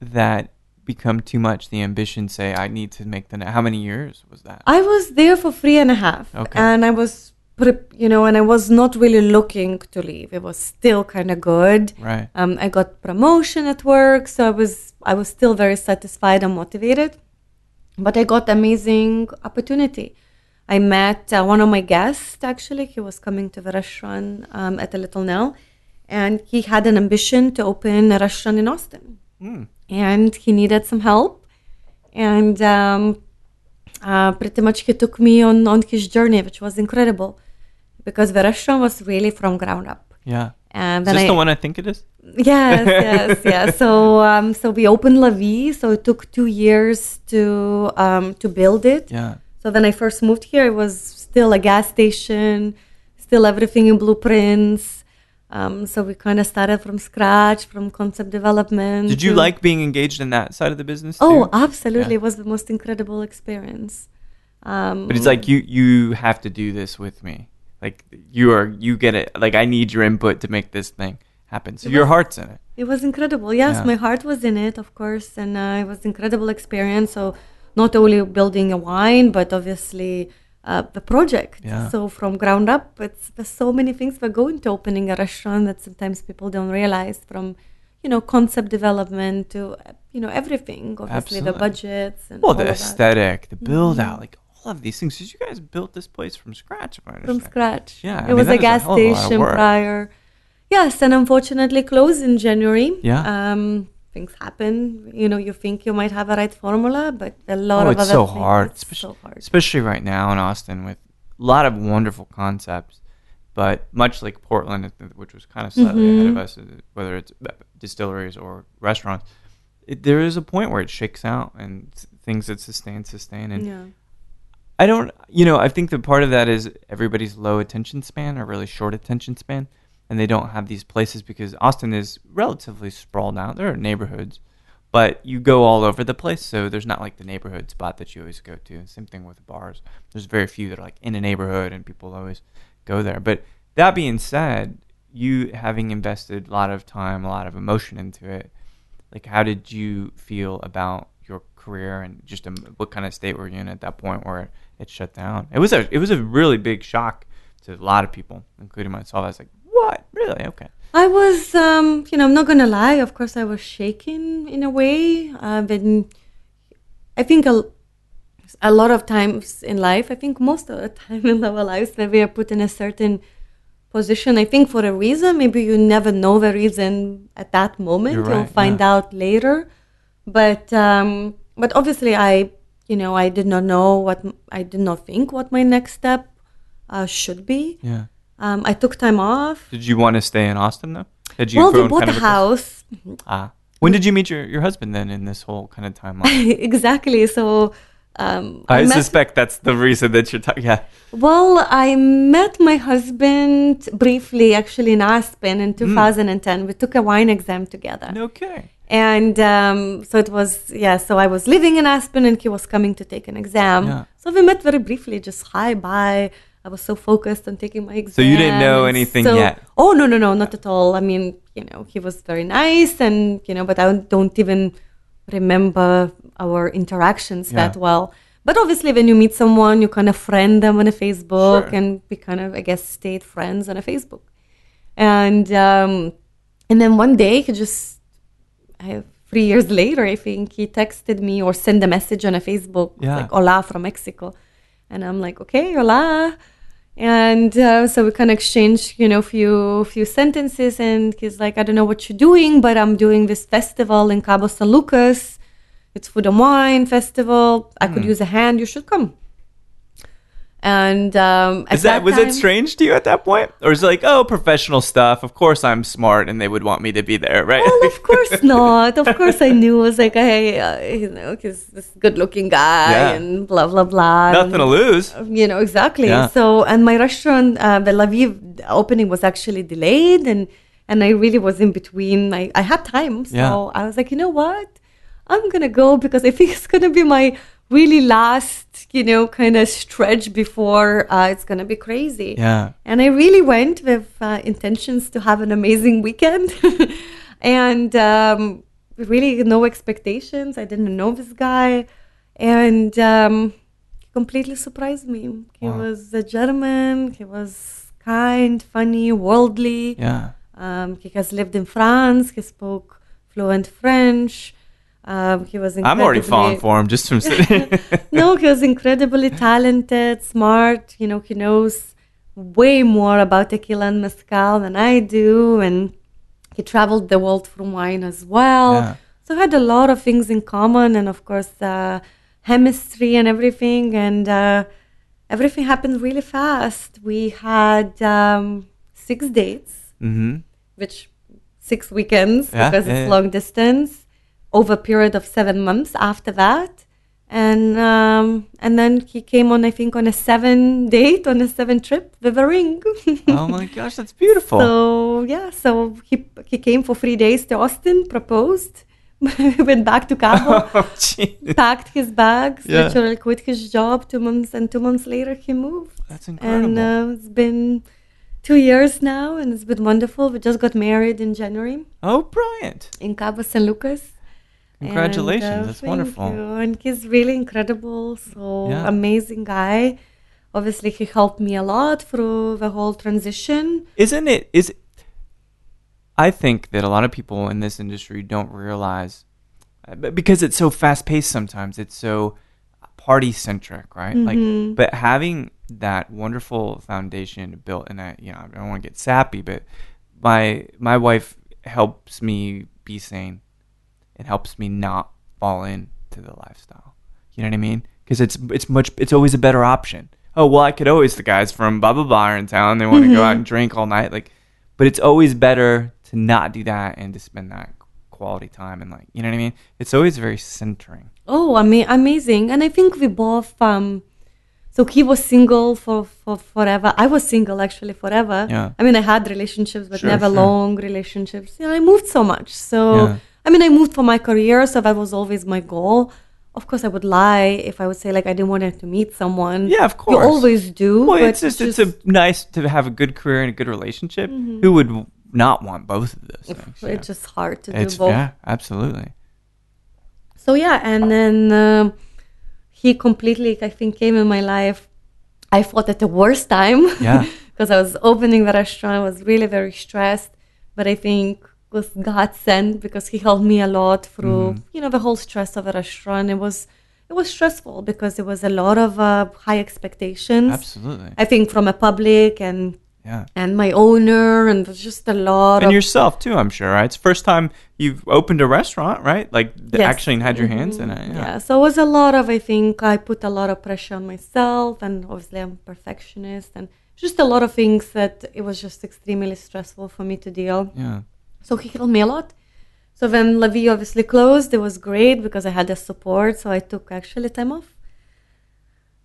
that become too much, the ambition, say I need to make the na- how many years was that? I was there for three and a half, okay. and I was pre- you know and I was not really looking to leave. It was still kind of good, right? um I got promotion at work, so I was I was still very satisfied and motivated, but I got amazing opportunity. I met uh, one of my guests, actually. He was coming to the restaurant um, at the Little Nell, and he had an ambition to open a restaurant in Austin. Mm. And he needed some help, and um, uh, pretty much he took me on, on his journey, which was incredible because the restaurant was really from ground up. Yeah, and then is this I, the one I think it is? Yes, yes, yes. So um, so we opened La Vie. So it took two years to um, to build it. Yeah. So when I first moved here, it was still a gas station, still everything in blueprints. Um, so we kind of started from scratch, from concept development. Did you like being engaged in that side of the business too? Oh, absolutely. Yeah. It was the most incredible experience. Um, but it's like, you, you have to do this with me. Like, you are, you get it. Like, I need your input to make this thing happen. So your was, heart's in it. It was incredible. Yes, yeah. My heart was in it, of course. And uh, it was an incredible experience. So not only building a wine, but obviously... uh, the project. Yeah. So from ground up, it's, there's so many things that go into opening a restaurant that sometimes people don't realize, from, you know, concept development to, you know, everything. Obviously, Absolutely. The budgets. And well, all the aesthetic, the build out, mm-hmm. like all of these things. Because you guys built this place from scratch, if I understand. From scratch. Yeah. I it mean, was a gas a station prior. Yes, and unfortunately closed in January. Yeah. Um, things happen. You know, you think you might have a right formula, but a lot oh, of other so things. Hard. It's especially, so hard. Especially right now in Austin with a lot of wonderful concepts. But much like Portland, which was kind of slightly mm-hmm. ahead of us, whether it's distilleries or restaurants, it, there is a point where it shakes out and things that sustain, sustain. And yeah. I don't, you know, I think that part of that is everybody's low attention span or really short attention span. And they don't have these places because Austin is relatively sprawled out. There are neighborhoods, but you go all over the place. So there's not like the neighborhood spot that you always go to. And same thing with bars. There's very few that are like in a neighborhood and people always go there. But that being said, you having invested a lot of time, a lot of emotion into it, like how did you feel about your career and just a, what kind of state were you in at that point where it shut down? It was a, it was a really big shock to a lot of people, including myself. I was like, what? Really? Okay. I was, um, you know, I'm not going to lie. Of course, I was shaken in a way. Uh, but I think a, a lot of times in life, I think most of the time in our lives, when we are put in a certain position, I think for a reason, maybe you never know the reason at that moment. You're right, You'll find yeah. out later. But um, but obviously, I, you know, I did not know what, I did not think what my next step uh, should be. Yeah. Um, I took time off. Did you want to stay in Austin, though? Did you well, we bought kind of a house. Ah. When did you meet your, your husband, then, in this whole kind of timeline? Exactly. So um, I, I suspect that's the reason that you're talking. Yeah. Well, I met my husband briefly, actually, in Aspen in two thousand ten. Mm. We took a wine exam together. Okay. And um, so it was, yeah, so I was living in Aspen, and he was coming to take an exam. Yeah. So we met very briefly, just hi, bye. I was so focused on taking my exam. So you didn't know anything so, yet? Oh, no, no, no, not at all. I mean, you know, he was very nice and, you know, but I don't even remember our interactions yeah. that well. But obviously when you meet someone, you kind of friend them on a Facebook sure. and we kind of, I guess, stayed friends on a Facebook. And um, and then one day he just, I, three years later, I think, he texted me or sent a message on a Facebook, yeah. like, hola from Mexico. And I'm like, okay, hola. And uh, so we kind of exchange, you know, few few sentences, and he's like, I don't know what you're doing, but I'm doing this festival in Cabo San Lucas. It's food and wine festival. I mm. could use a hand. You should come. And um, at is that, that was time, it strange to you at that point, or is it like, oh, professional stuff? Of course, I'm smart, and they would want me to be there, right? Well, of course not. Of course, I knew. I was like, hey, uh, you know, he's this good-looking guy, yeah. and blah blah blah. Nothing and, to lose, you know, exactly. Yeah. So, and my restaurant, uh, the La Vie opening was actually delayed, and and I really was in between. I I had time, so yeah. I was like, you know what, I'm gonna go because I think it's gonna be my really last, you know, kind of stretch before uh, it's going to be crazy. Yeah. And I really went with uh, intentions to have an amazing weekend and um, really no expectations. I didn't know this guy. And um, he completely surprised me. He wow. was a German. He was kind, funny, worldly. Yeah. Um, he has lived in France. He spoke fluent French. Um, he was I'm already falling for him just from sitting. No, he was incredibly talented, smart. You know, he knows way more about tequila and mezcal than I do. And he traveled the world from wine as well. Yeah. So I had a lot of things in common. And, of course, uh, chemistry and everything. And uh, everything happened really fast. We had um, six dates, mm-hmm. which six weekends yeah, because yeah, it's yeah. long distance. Over a period of seven months after that. And um, and then he came on, I think, on a seven date, on a seven trip with a ring. Oh, my gosh, that's beautiful. So, yeah, so he he came for three days to Austin, proposed, went back to Cabo, oh, packed his bags, yeah. literally quit his job two months, and two months later he moved. That's incredible. And uh, it's been two years now, and it's been wonderful. We just got married in January. Oh, brilliant. In Cabo San Lucas. Congratulations, and, uh, that's wonderful. You. And he's really incredible, so yeah. amazing guy. obviously he helped me a lot through the whole transition. Isn't it, is it, I think that a lot of people in this industry don't realize, because it's so fast-paced sometimes, it's so party-centric, right? Mm-hmm. Like, but having that wonderful foundation built, and I, you know, I don't want to get sappy, but my my wife helps me be sane. It helps me not fall into the lifestyle. You know what I mean? Because it's it's much it's always a better option. Oh well, I could always the guys from blah blah blah are in town. They want to mm-hmm. go out and drink all night, like. But it's always better to not do that and to spend that quality time and like, you know what I mean? It's always very centering. Oh, I mean, amazing. And I think we both, um, so he was single for, for forever. I was single actually forever. Yeah. I mean, I had relationships, but sure, never sure. long relationships. Yeah, I moved so much. So, yeah. I mean, I moved for my career, so that was always my goal. Of course, I would lie if I would say, like, I didn't want to meet someone. Yeah, of course. You always do. Well, but it's just, just it's a nice to have a good career and a good relationship. Mm-hmm. Who would not want both of those things? It's yeah. just hard to it's, do both. Yeah, absolutely. So, yeah, and then uh, he completely, I think, came in my life. I fought at the worst time. Yeah. Because I was opening the restaurant. I was really very stressed. But I think it was God sent, because he helped me a lot through, mm-hmm. you know, the whole stress of a restaurant. It was it was stressful because there was a lot of uh, high expectations. Absolutely. I think from a public and yeah. and my owner, and there's just a lot. And of yourself too, I'm sure, right? It's the first time you've opened a restaurant, right? Like yes. actually had your hands mm-hmm. in it. Yeah. yeah. So it was a lot of, I think I put a lot of pressure on myself, and obviously I'm a perfectionist, and just a lot of things that it was just extremely stressful for me to deal. Yeah. So he helped me a lot. So when La Vie obviously closed, it was great because I had the support. So I took actually time off.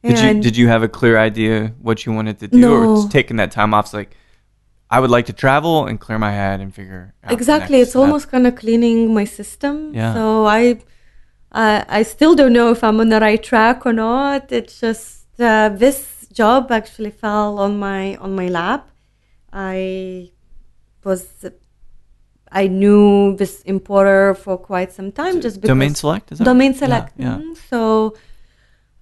Did you, did you have a clear idea what you wanted to do? No. Or just taking that time off, like, I would like to travel and clear my head and figure out exactly. It's step. Almost kind of cleaning my system. Yeah. So I, uh, I still don't know if I'm on the right track or not. It's just uh, this job actually fell on my on my lap. I was I knew this importer for quite some time, just because Domain Select is that Domain Select. Yeah. yeah. Mm-hmm. So.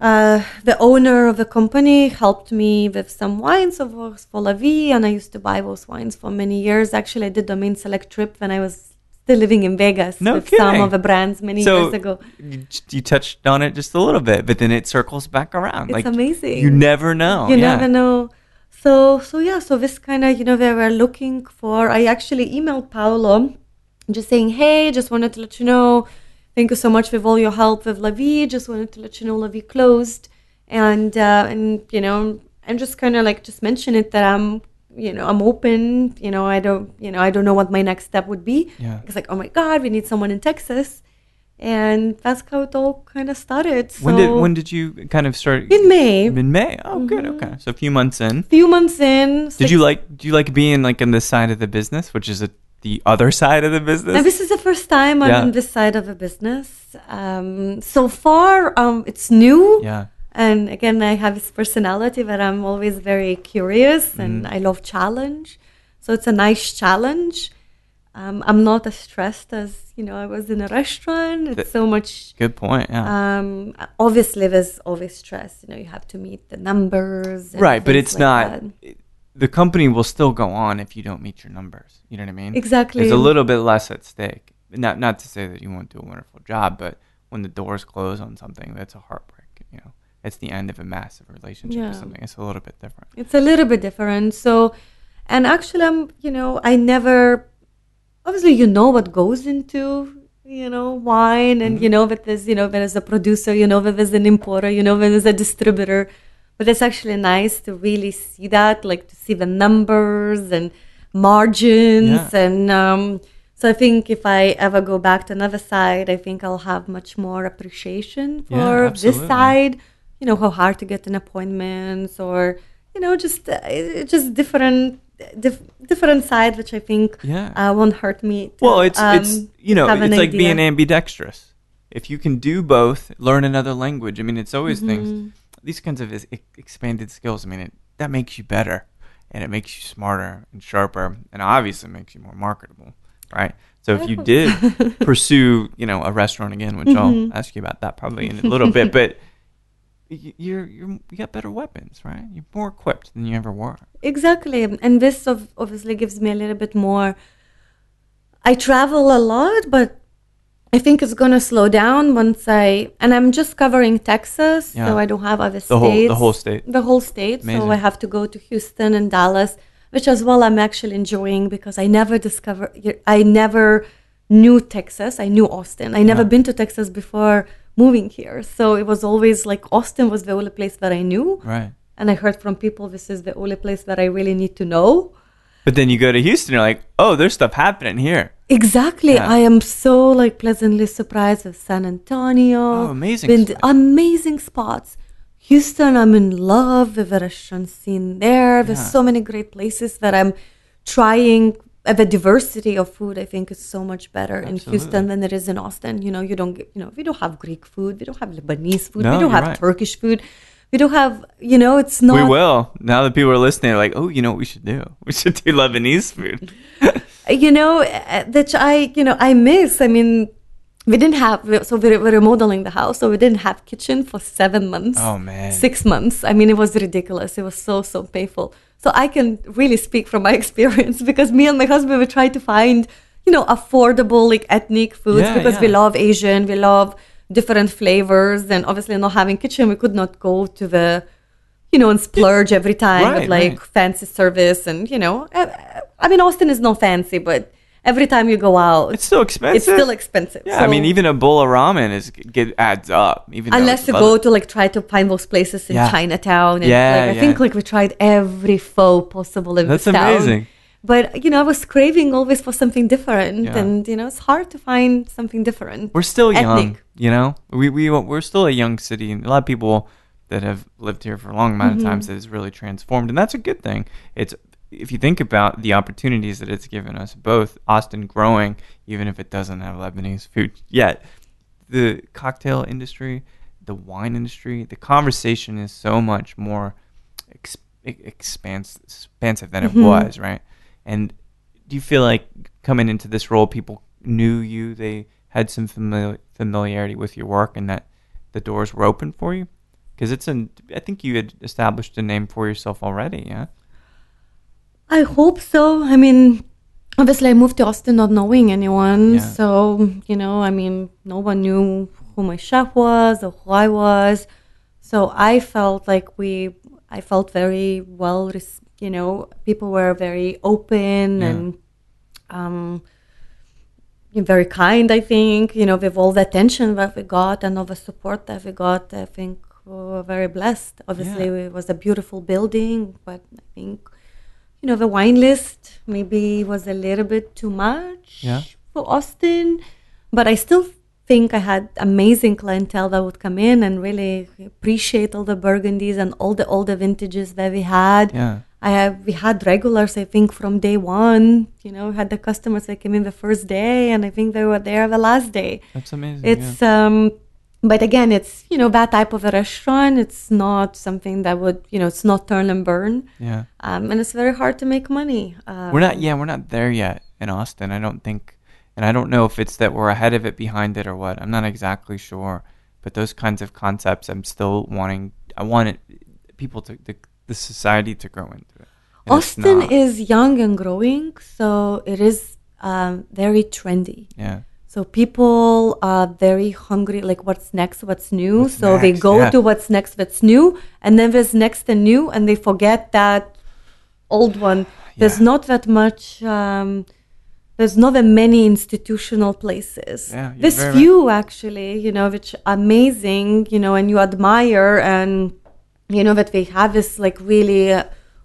Uh, the owner of the company helped me with some wines of for La Vie, and I used to buy those wines for many years. Actually, I did a Domain Select trip when I was still living in Vegas no with kidding. some of the brands many so years ago. You, you touched on it just a little bit, but then it circles back around. It's like, amazing. You never know. You yeah. never know. So, so yeah, so this kind of, you know, we were looking for, I actually emailed Paolo just saying, hey, just wanted to let you know, thank you so much with all your help with La Vie. Just wanted to let you know La Vie closed, and uh, and you know, and just kind of like just mention it that I'm, you know, I'm open. You know, I don't, you know, I don't know what my next step would be. Yeah. It's like, oh my God, we need someone in Texas, and that's how it all kind of started. So when did when did you kind of start? In May. In May. Oh, mm-hmm. good. Okay, so a few months in. A few months in. Did like, you like? Do you like being like on this side of the business, which is a the other side of the business? Now, this is the first time I'm yeah. on this side of the business. Um, so far, um, it's new. Yeah. And again, I have this personality that I'm always very curious, and mm. I love challenge. So it's a nice challenge. Um, I'm not as stressed as, you know, I was in a restaurant. It's the, so much. Good point, yeah. Um, obviously, there's always stress. You know, you have to meet the numbers. And right, but it's like not... the company will still go on if you don't meet your numbers. You know what I mean? Exactly. There's a little bit less at stake. Not not to say that you won't do a wonderful job, but when the doors close on something, that's a heartbreak. You know, it's the end of a massive relationship yeah. or something. It's a little bit different. It's a little bit different. So, and actually, I'm, you know, I never, obviously, you know what goes into, you know, wine, and mm-hmm. you know that there's, you know, there's a producer, you know that there's an importer, you know that there's a distributor. But it's actually nice to really see that, like to see the numbers and margins. Yeah. And um, so I think if I ever go back to another side, I think I'll have much more appreciation for yeah, this side. You know, how hard to get an appointment, or, you know, just uh, just different dif- different side, which I think yeah. uh, won't hurt me. To, well, it's, um, it's you know, it's like idea. being ambidextrous. If you can do both, learn another language. I mean, it's always mm-hmm. things... these kinds of expanded skills, I mean, it, that makes you better, and it makes you smarter and sharper, and obviously makes you more marketable, right? So if you did pursue, you know, a restaurant again, which mm-hmm. I'll ask you about that probably in a little bit, but you're, you're you got better weapons, right? You're more equipped than you ever were. Exactly, and this of, obviously gives me a little bit more. I travel a lot, but I think it's gonna slow down once I and I'm just covering Texas, yeah. so I don't have other the states. Whole, the whole state. The whole state. Amazing. So I have to go to Houston and Dallas, which as well I'm actually enjoying because I never discover. I never knew Texas. I knew Austin. I yeah. never been to Texas before moving here, so it was always like Austin was the only place that I knew. Right. And I heard from people this is the only place that I really need to know. But then you go to Houston, you're like, oh, there's stuff happening here. Exactly. Yeah. I am so like pleasantly surprised with San Antonio. Oh, amazing. Been spots. Amazing spots. Houston, I'm in love with the restaurant scene there. There's yeah. so many great places that I'm trying. Uh, the diversity of food, I think, is so much better Absolutely. in Houston than it is in Austin. You know, you don't, you know, we don't have Greek food. We don't have Lebanese food. No, we don't have right. Turkish food. We don't have, you know, it's not. We will. Now that people are listening, they're like, oh, you know what we should do? We should do Lebanese food. You know, uh, that I, you know, I miss. I mean, we didn't have, so we're, we're remodeling the house. So we didn't have kitchen for seven months. Oh, man. Six months. I mean, it was ridiculous. It was so, so painful. So I can really speak from my experience because me and my husband, we try to find, you know, affordable, like ethnic foods yeah, because yeah. we love Asian, we love different flavors, and obviously not having kitchen, we could not go to the, you know, and splurge every time right, with like right. fancy service and, you know, I, I mean, Austin is not fancy, but every time you go out, it's still expensive. It's still expensive. Yeah, so, I mean, even a bowl of ramen is get adds up. Even unless you go to like try to find those places in yeah. Chinatown. And yeah, like, I yeah. think like we tried every pho possible in this town. That's amazing. But, you know, I was craving always for something different. Yeah. And, you know, it's hard to find something different. We're still ethnic. young, you know. We, we, we're still a young city. And a lot of people that have lived here for a long amount mm-hmm. of time that has really transformed. And that's a good thing. It's, if you think about the opportunities that it's given us, both Austin growing, even if it doesn't have Lebanese food yet, the cocktail industry, the wine industry, the conversation is so much more ex- expanse, expansive than it mm-hmm. was, right? And do you feel like coming into this role, people knew you, they had some famili- familiarity with your work and that the doors were open for you? Because it's an, I think you had established a name for yourself already, yeah? I hope so. I mean, obviously I moved to Austin not knowing anyone. Yeah. So, you know, I mean, no one knew who my chef was or who I was. So I felt like we, I felt very well, you know, people were very open yeah. and um, very kind, I think. You know, with all the attention that we got and all the support that we got, I think we were very blessed. Obviously, yeah. it was a beautiful building, but I think... You know, the wine list maybe was a little bit too much yeah. for Austin, but I still think I had amazing clientele that would come in and really appreciate all the Burgundies and all the older vintages that we had. Yeah. I have, we had regulars, I think, from day one. You know, had the customers that came in the first day, and I think they were there the last day. That's amazing. It's, yeah. um, but again, it's, you know, that type of a restaurant. It's not something that would, you know, it's not turn and burn. Yeah. Um, and it's very hard to make money. Um, we're not, yeah, we're not there yet in Austin, I don't think. And I don't know if it's that we're ahead of it, behind it, or what. I'm not exactly sure. But those kinds of concepts, I'm still wanting, I want it, people to, the, the society to grow into it. And Austin is young and growing, so it is um, very trendy. Yeah. So people are very hungry, like what's next, what's new. What's so next? They go yeah. to what's next, what's new. And then there's next and new, and they forget that old one. Yeah. There's not that much, um, there's not that many institutional places. Yeah, there's few right. actually, you know, which are amazing, you know, and you admire. And, you know, that we have this like really uh,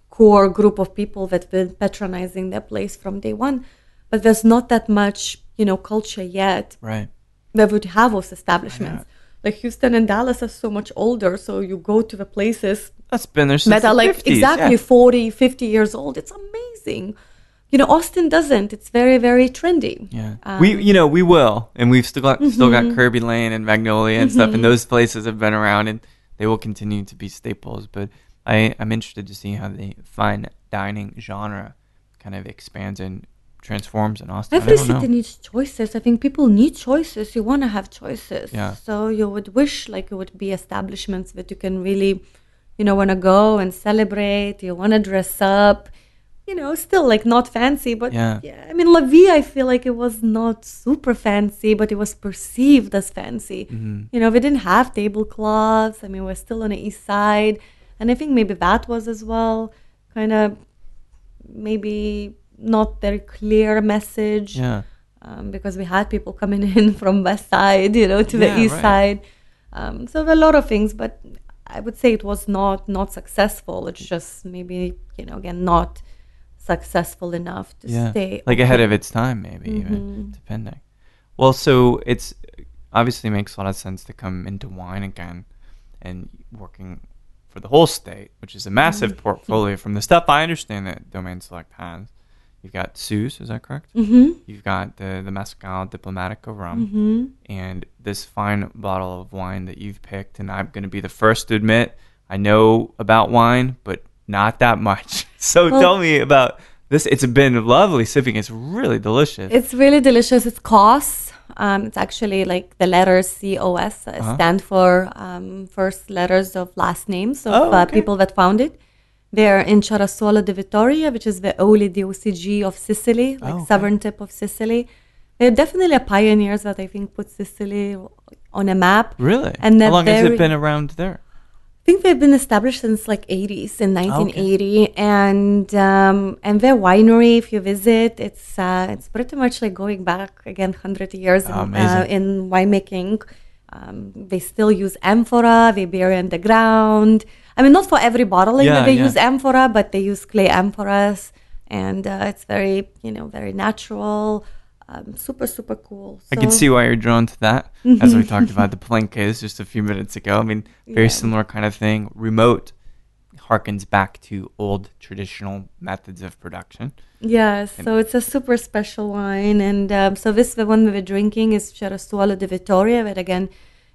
core group of people that have been patronizing their place from day one. But there's not that much, you know, culture yet. Right. That would have those establishments. Like Houston and Dallas are so much older, so you go to the places that's been there since that are the like fifties, exactly yeah. forty, fifty years old. It's amazing. You know, Austin doesn't. It's very, very trendy. Yeah. Um, we, you know, we will, and we've still got mm-hmm. still got Kirby Lane and Magnolia and mm-hmm. stuff, and those places have been around, and they will continue to be staples. But I, I'm interested to see how the fine dining genre kind of expands and transforms in Austin. Every I don't city know. needs choices. I think people need choices. You want to have choices. Yeah. So you would wish like it would be establishments that you can really, you know, want to go and celebrate. You want to dress up. You know, still like not fancy, but yeah. yeah. I mean, La Vie, I feel like it was not super fancy, but it was perceived as fancy. Mm-hmm. You know, we didn't have tablecloths. I mean, we're still on the east side. And I think maybe that was as well kind of maybe not very clear message. Yeah. Um, because we had people coming in from west side, you know, to the yeah, east right. side. Um, so there were a lot of things, but I would say it was not, not successful. It's just maybe, you know, again, not successful enough to yeah. stay like open. Ahead of its time, maybe mm-hmm. even depending. Well, so it's obviously makes a lot of sense to come into wine again and working for the whole state, which is a massive mm-hmm. portfolio. From the stuff I understand that Domain Select has, you've got Suze, is that correct? Mm-hmm. You've got the the Mezcal Diplomatico rum mm-hmm. and this fine bottle of wine that you've picked. And I'm going to be the first to admit I know about wine, but not that much. So well, tell me about this. It's been lovely sipping. It's really delicious. It's really delicious. It's C O S. Um, it's actually like the letters C O S uh, uh-huh. stand for um, first letters of last names of oh, okay. uh, people that found it. They're in Cerasuolo di Vittoria, which is the only D O C G of Sicily, like oh, okay. southern tip of Sicily. They're definitely a pioneers that I think put Sicily on a map. Really? And how long has it been around there? I think they've been established since like eighties in nineteen eighty, okay. and um, and their winery, if you visit, it's uh, it's pretty much like going back again hundred years oh, in, uh, in winemaking. Um, they still use amphora. They bury in the ground. I mean, not for every bottling yeah, that they yeah. use amphora, but they use clay amphoras, and uh, it's very you know very natural. Um, super, super cool. So, I can see why you're drawn to that. As we talked about the Palenques just a few minutes ago. I mean, very yeah. similar kind of thing. Remote harkens back to old traditional methods of production. Yeah, and so it's a super special wine. And um, so this, the one we're drinking is Cerasuolo di Vittoria. But again,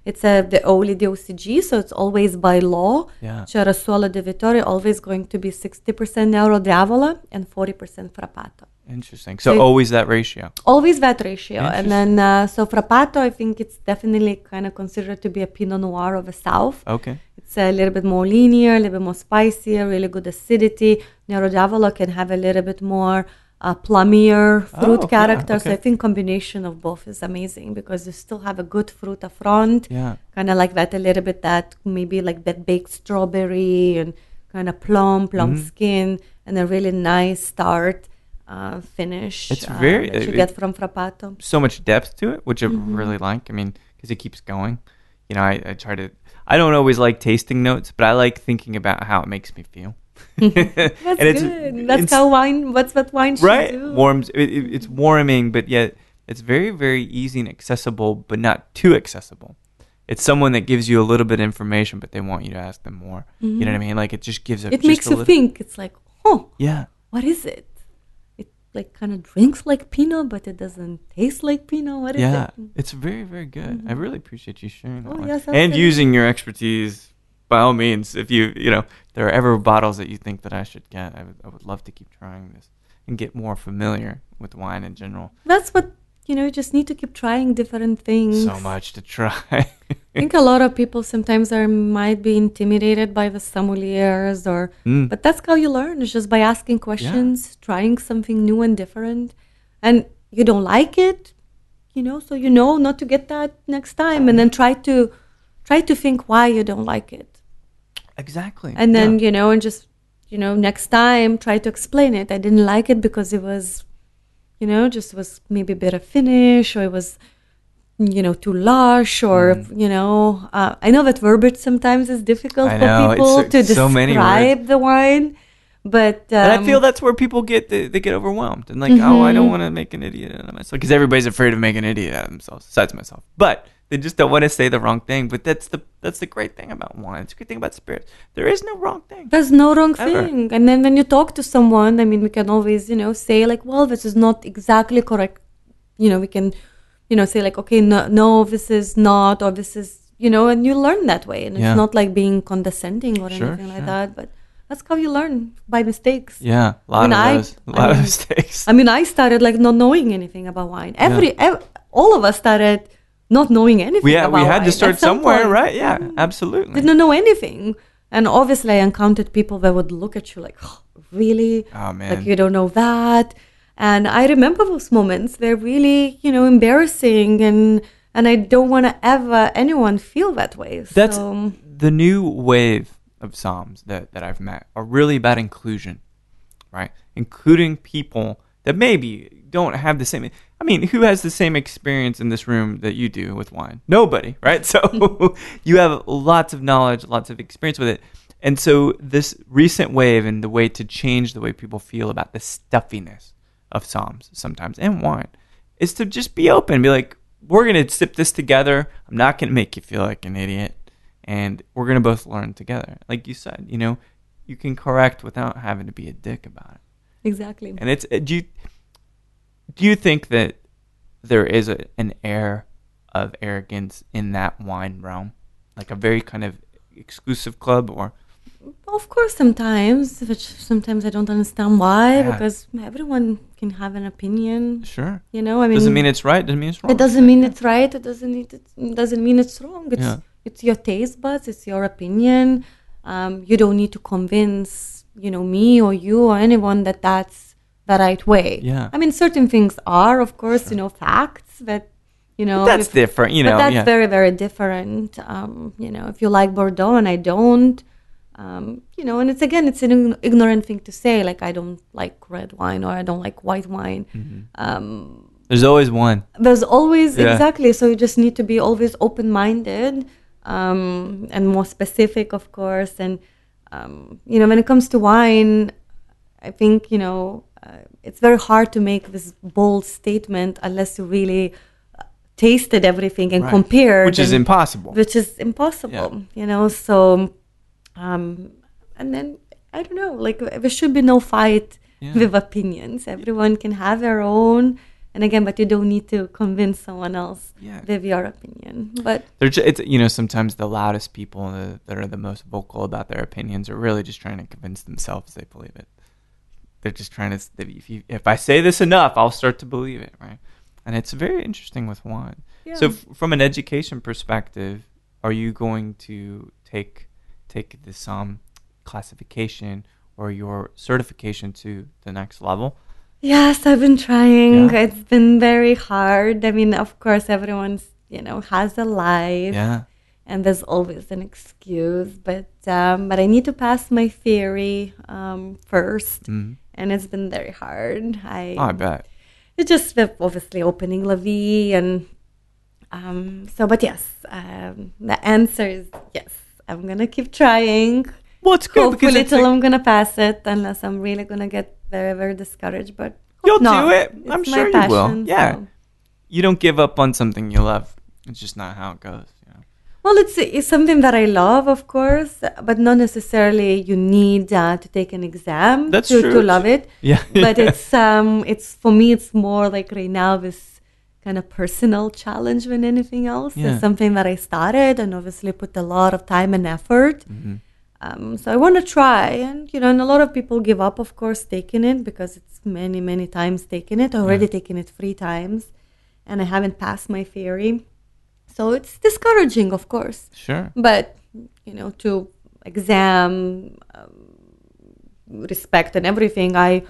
it's a, the only D O C G, so it's always by law. Yeah. Cerasuolo di Vittoria always going to be sixty percent Nero d'Avola and forty percent Frappato. Interesting. So, so always that ratio. Always that ratio. And then, uh, so Frappato, I think it's definitely kind of considered to be a Pinot Noir of the South. Okay. It's a little bit more linear, a little bit more spicier, really good acidity. Nero d'Avola can have a little bit more uh, plumier fruit oh, character. Yeah, okay. So I think combination of both is amazing because you still have a good fruit affront. Yeah. Kind of like that, a little bit that maybe like that baked strawberry and kind of plum, plum mm-hmm. skin and a really nice start. Uh, finish it's very, uh, that you it, get from Frappato. So much depth to it, which I mm-hmm. really like. I mean, because it keeps going. You know, I, I try to... I don't always like tasting notes, but I like thinking about how it makes me feel. That's it's, good. That's how wine... What's what wine should right? do. Warms, it, it, it's warming, but yet it's very, very easy and accessible, but not too accessible. It's someone that gives you a little bit of information, but they want you to ask them more. Mm-hmm. You know what I mean? Like, it just gives... A, it just makes a you little, think. It's like, oh, yeah, what is it? Like kind of drinks like Pinot, but it doesn't taste like Pinot. What is yeah, it? It's very, very good. Mm-hmm. I really appreciate you sharing that oh, one. Yes, and using good. Your expertise, by all means, if you, you know, there are ever bottles that you think that I should get, I would, I would love to keep trying this and get more familiar with wine in general. That's what, you know, you just need to keep trying different things. So much to try. I think a lot of people sometimes are might be intimidated by the sommeliers, or mm. but that's how you learn. It's just by asking questions, yeah. trying something new and different. And you don't like it, you know, so you know not to get that next time. And then try to try to think why you don't like it. Exactly. And then, yeah. you know, and just, you know, next time try to explain it. I didn't like it because it was... You know, just was maybe better finish, or it was, you know, too lush, or mm. you know, uh, I know that verbiage sometimes is difficult I for know, people it's so, to so describe the wine, but um, and I feel that's where people get the, they get overwhelmed and like, mm-hmm. oh, I don't want to make an idiot out of myself, because everybody's afraid of making an idiot out of themselves, besides myself, but they just don't want to say the wrong thing. But that's the that's the great thing about wine. It's a great thing about spirits. There is no wrong thing. There's no wrong ever. thing. And then when you talk to someone, I mean, we can always, you know, say like, well, this is not exactly correct. You know, we can, you know, say like, okay, no, no this is not, or this is, you know, and you learn that way. And yeah. it's not like being condescending or sure, anything sure. like that. But That's how you learn, by mistakes. Yeah, a lot I mean, of I, those. A lot I mean, of mistakes. I mean, I started like not knowing anything about wine. Every, yeah. ev- all of us started not knowing anything we, about wine. We had wine. to start some somewhere, point, right? Yeah, absolutely. Didn't know anything. And obviously I encountered people that would look at you like, oh, really? Oh, man. Like, you don't know that. And I remember those moments. They're really, you know, embarrassing. And, and I don't want to ever anyone feel that way. That's so. The new wave of Psalms that, that I've met are really about inclusion, right? Including people that maybe don't have the same... I mean, who has the same experience in this room that you do with wine? Nobody, right? So you have lots of knowledge, lots of experience with it. And so this recent wave and the way to change the way people feel about the stuffiness of Psalms sometimes and wine is to just be open. Be like, we're going to sip this together. I'm not going to make you feel like an idiot. And we're going to both learn together. Like you said, you know, you can correct without having to be a dick about it. Exactly. And it's, do you, do you think that there is a, an air of arrogance in that wine realm? Like a very kind of exclusive club or? Of course, sometimes, which sometimes I don't understand why, yeah. because everyone can have an opinion. Sure. You know, I mean. Doesn't mean it's right. Doesn't mean it's wrong. It doesn't mean it's right. It doesn't, it doesn't mean it's wrong. It's, yeah. It's your taste buds. It's your opinion. Um, you don't need to convince, you know, me or you or anyone that that's the right way. Yeah. I mean, certain things are, of course, sure. you know, facts that, you know. But that's if, different, you know. But that's yeah. very, very different. Um, you know, if you like Bordeaux and I don't, um, you know, and it's, again, it's an ignorant thing to say. Like, I don't like red wine or I don't like white wine. Mm-hmm. Um, there's always one. There's always, yeah. exactly. So you just need to be always open-minded. Um, and more specific, of course. And, um, you know, when it comes to wine, I think, you know, uh, it's very hard to make this bold statement unless you really tasted everything and right. compared. Which and, is impossible. Which is impossible, yeah. you know. So, um, and then, I don't know, like there should be no fight yeah. with opinions. Everyone can have their own. And again, but you don't need to convince someone else yeah. with your opinion. But they're just, it's, you know, sometimes the loudest people the, that are the most vocal about their opinions are really just trying to convince themselves they believe it. They're just trying to, if, you, if I say this enough, I'll start to believe it, right? And it's very interesting with wine. Yeah. So f- from an education perspective, are you going to take take this um, classification or your certification to the next level? Yes, I've been trying. Yeah. It's been very hard. I mean, of course, everyone's, you know, has a life. Yeah. And there's always an excuse. But um, but I need to pass my theory um, first. Mm-hmm. And it's been very hard. I, oh, I bet. It's just obviously opening La Vie. And um, so, but yes, um, the answer is yes. I'm going to keep trying. Well, it's good. Hopefully it's till a- I'm going to pass it, unless I'm really going to get very, very discouraged, but you'll not. do it. It's I'm sure passion, you will. Yeah, so. You don't give up on something you love. It's just not how it goes. You know? Well, it's it's something that I love, of course, but not necessarily you need uh, to take an exam That's to, to love it. Yeah, but yeah. it's um, it's for me, it's more like right now this kind of personal challenge than anything else. Yeah. It's something that I started and obviously put a lot of time and effort. Mm-hmm. Um, so I want to try, and you know, and a lot of people give up, of course, taking it because it's many, many times taken it. I've already yeah. taken it three times, and I haven't passed my theory, so it's discouraging, of course. Sure. But you know, to exam um, respect and everything, I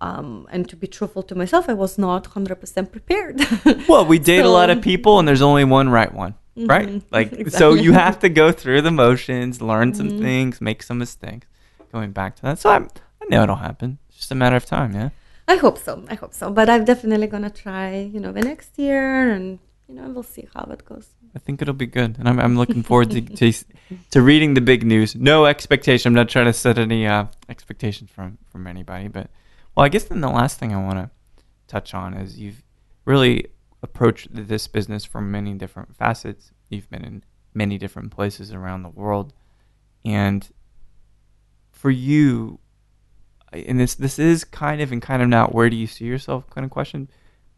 um, and to be truthful to myself, I was not one hundred percent prepared. Well, we date so, a lot of people, and there's only one right one. Right? Mm-hmm. Like, exactly. So you have to go through the motions, learn some mm-hmm. things, make some mistakes. Going back to that. So I'm, I know it'll happen. It's just a matter of time, yeah? I hope so. I hope so. But I'm definitely going to try, you know, the next year and, you know, we'll see how it goes. I think it'll be good. And I'm I'm looking forward to to, to reading the big news. No expectation. I'm not trying to set any uh, expectations from, from anybody. But, well, I guess then the last thing I want to touch on is you've really approach this business from many different facets. You've been in many different places around the world, and for you, and this this is kind of and kind of not where do you see yourself kind of question,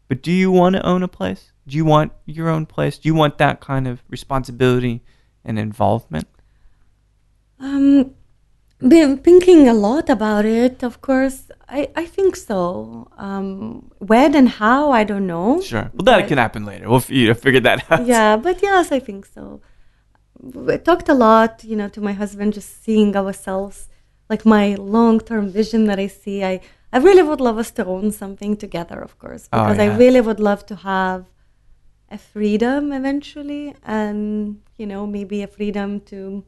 but do you want to own a place? Do you want your own place? Do you want that kind of responsibility and involvement? Um, been thinking a lot about it, of course. I, I think so. Um, when and how, I don't know. Sure. Well, that but, can happen later. We'll f- figure that out. Yeah, but yes, I think so. I talked a lot, you know, to my husband, just seeing ourselves, like my long-term vision that I see. I, I really would love us to own something together, of course, because oh, yeah. I really would love to have a freedom eventually, and, you know, maybe a freedom to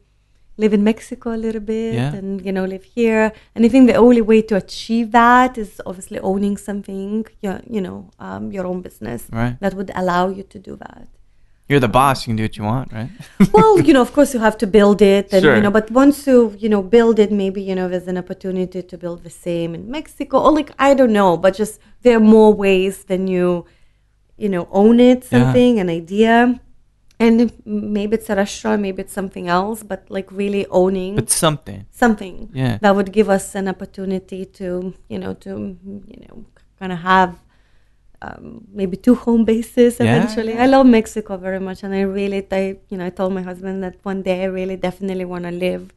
live in Mexico a little bit, yeah. and, you know, live here. And I think the only way to achieve that is obviously owning something, you know, um, your own business right. that would allow you to do that. You're the boss. You can do what you want, right? Well, you know, of course you have to build it. And, sure. you know, but once you, you know, build it, maybe, you know, there's an opportunity to build the same in Mexico. Or like, I don't know, but just there are more ways than you, you know, own it, something, yeah. an idea. And maybe it's a restaurant, maybe it's something else, but like really owning. But something. Something. Yeah. That would give us an opportunity to, you know, to, you know, kind of have um, maybe two home bases eventually. Yeah. I love Mexico very much. And I really, I, you know, I told my husband that one day I really definitely want to live,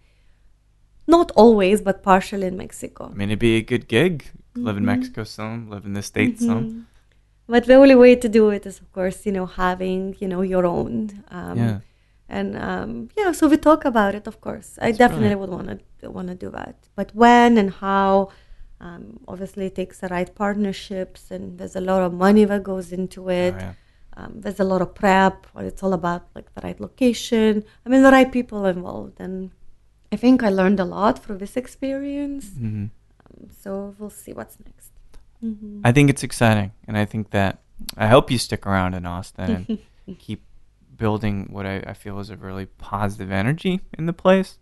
not always, but partially in Mexico. I mean, it'd be a good gig. Mm-hmm. Live in Mexico some, live in the States mm-hmm. some. But the only way to do it is, of course, you know, having, you know, your own. Um, yeah. And, um, yeah, so we talk about it, of course. I That's definitely brilliant. would want to want to do that. But when and how, um, obviously it takes the right partnerships, and there's a lot of money that goes into it. Oh, yeah. um, there's a lot of prep. It's all about, like, the right location. I mean, the right people involved. And I think I learned a lot through this experience. Mm-hmm. Um, so we'll see what's next. Mm-hmm. I think it's exciting, and I think that I hope you stick around in Austin and keep building what I, I feel is a really positive energy in the place.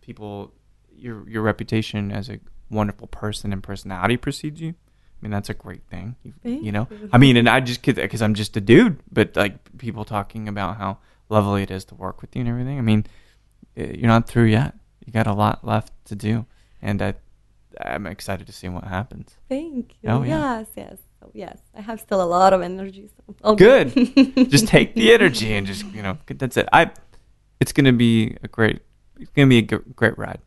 People, your your reputation as a wonderful person and personality precedes you. I mean, that's a great thing, you, you know? You. I mean, and I just, because I'm just a dude, but like people talking about how lovely it is to work with you and everything. I mean, you're not through yet. You got a lot left to do, and I I'm excited to see what happens. Thank you. Oh, yeah. Yes, yes, oh, yes. I have still a lot of energy. So good. good. Just take the energy and just, you know, that's it. I. It's gonna be a great. It's gonna be a g- great ride,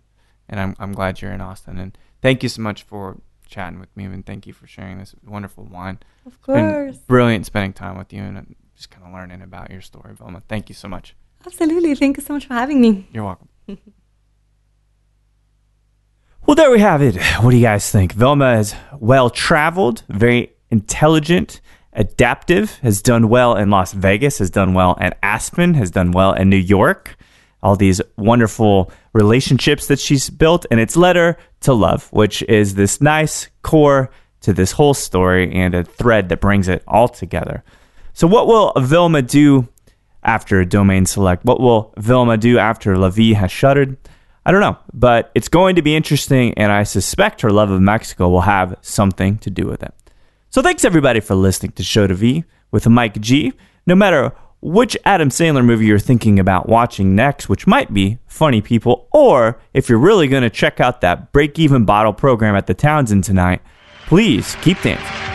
and I'm I'm glad you're in Austin. And thank you so much for chatting with me, and thank you for sharing this wonderful wine. Of course. It's been brilliant spending time with you, and just kind of learning about your story, Vilma. Thank you so much. Absolutely. Thank you so much for having me. You're welcome. Well, there we have it. What do you guys think? Vilma is well-traveled, very intelligent, adaptive, has done well in Las Vegas, has done well in Aspen, has done well in New York. All these wonderful relationships that she's built, and it's led her to love, which is this nice core to this whole story and a thread that brings it all together. So what will Vilma do after Domain Select? What will Vilma do after La Vie has shuttered? I don't know, but it's going to be interesting, and I suspect her love of Mexico will have something to do with it. So thanks, everybody, for listening to Show to V with Mike G. No matter which Adam Sandler movie you're thinking about watching next, which might be Funny People, or if you're really going to check out that Break Even Bottle program at the Townsend tonight, please keep dancing.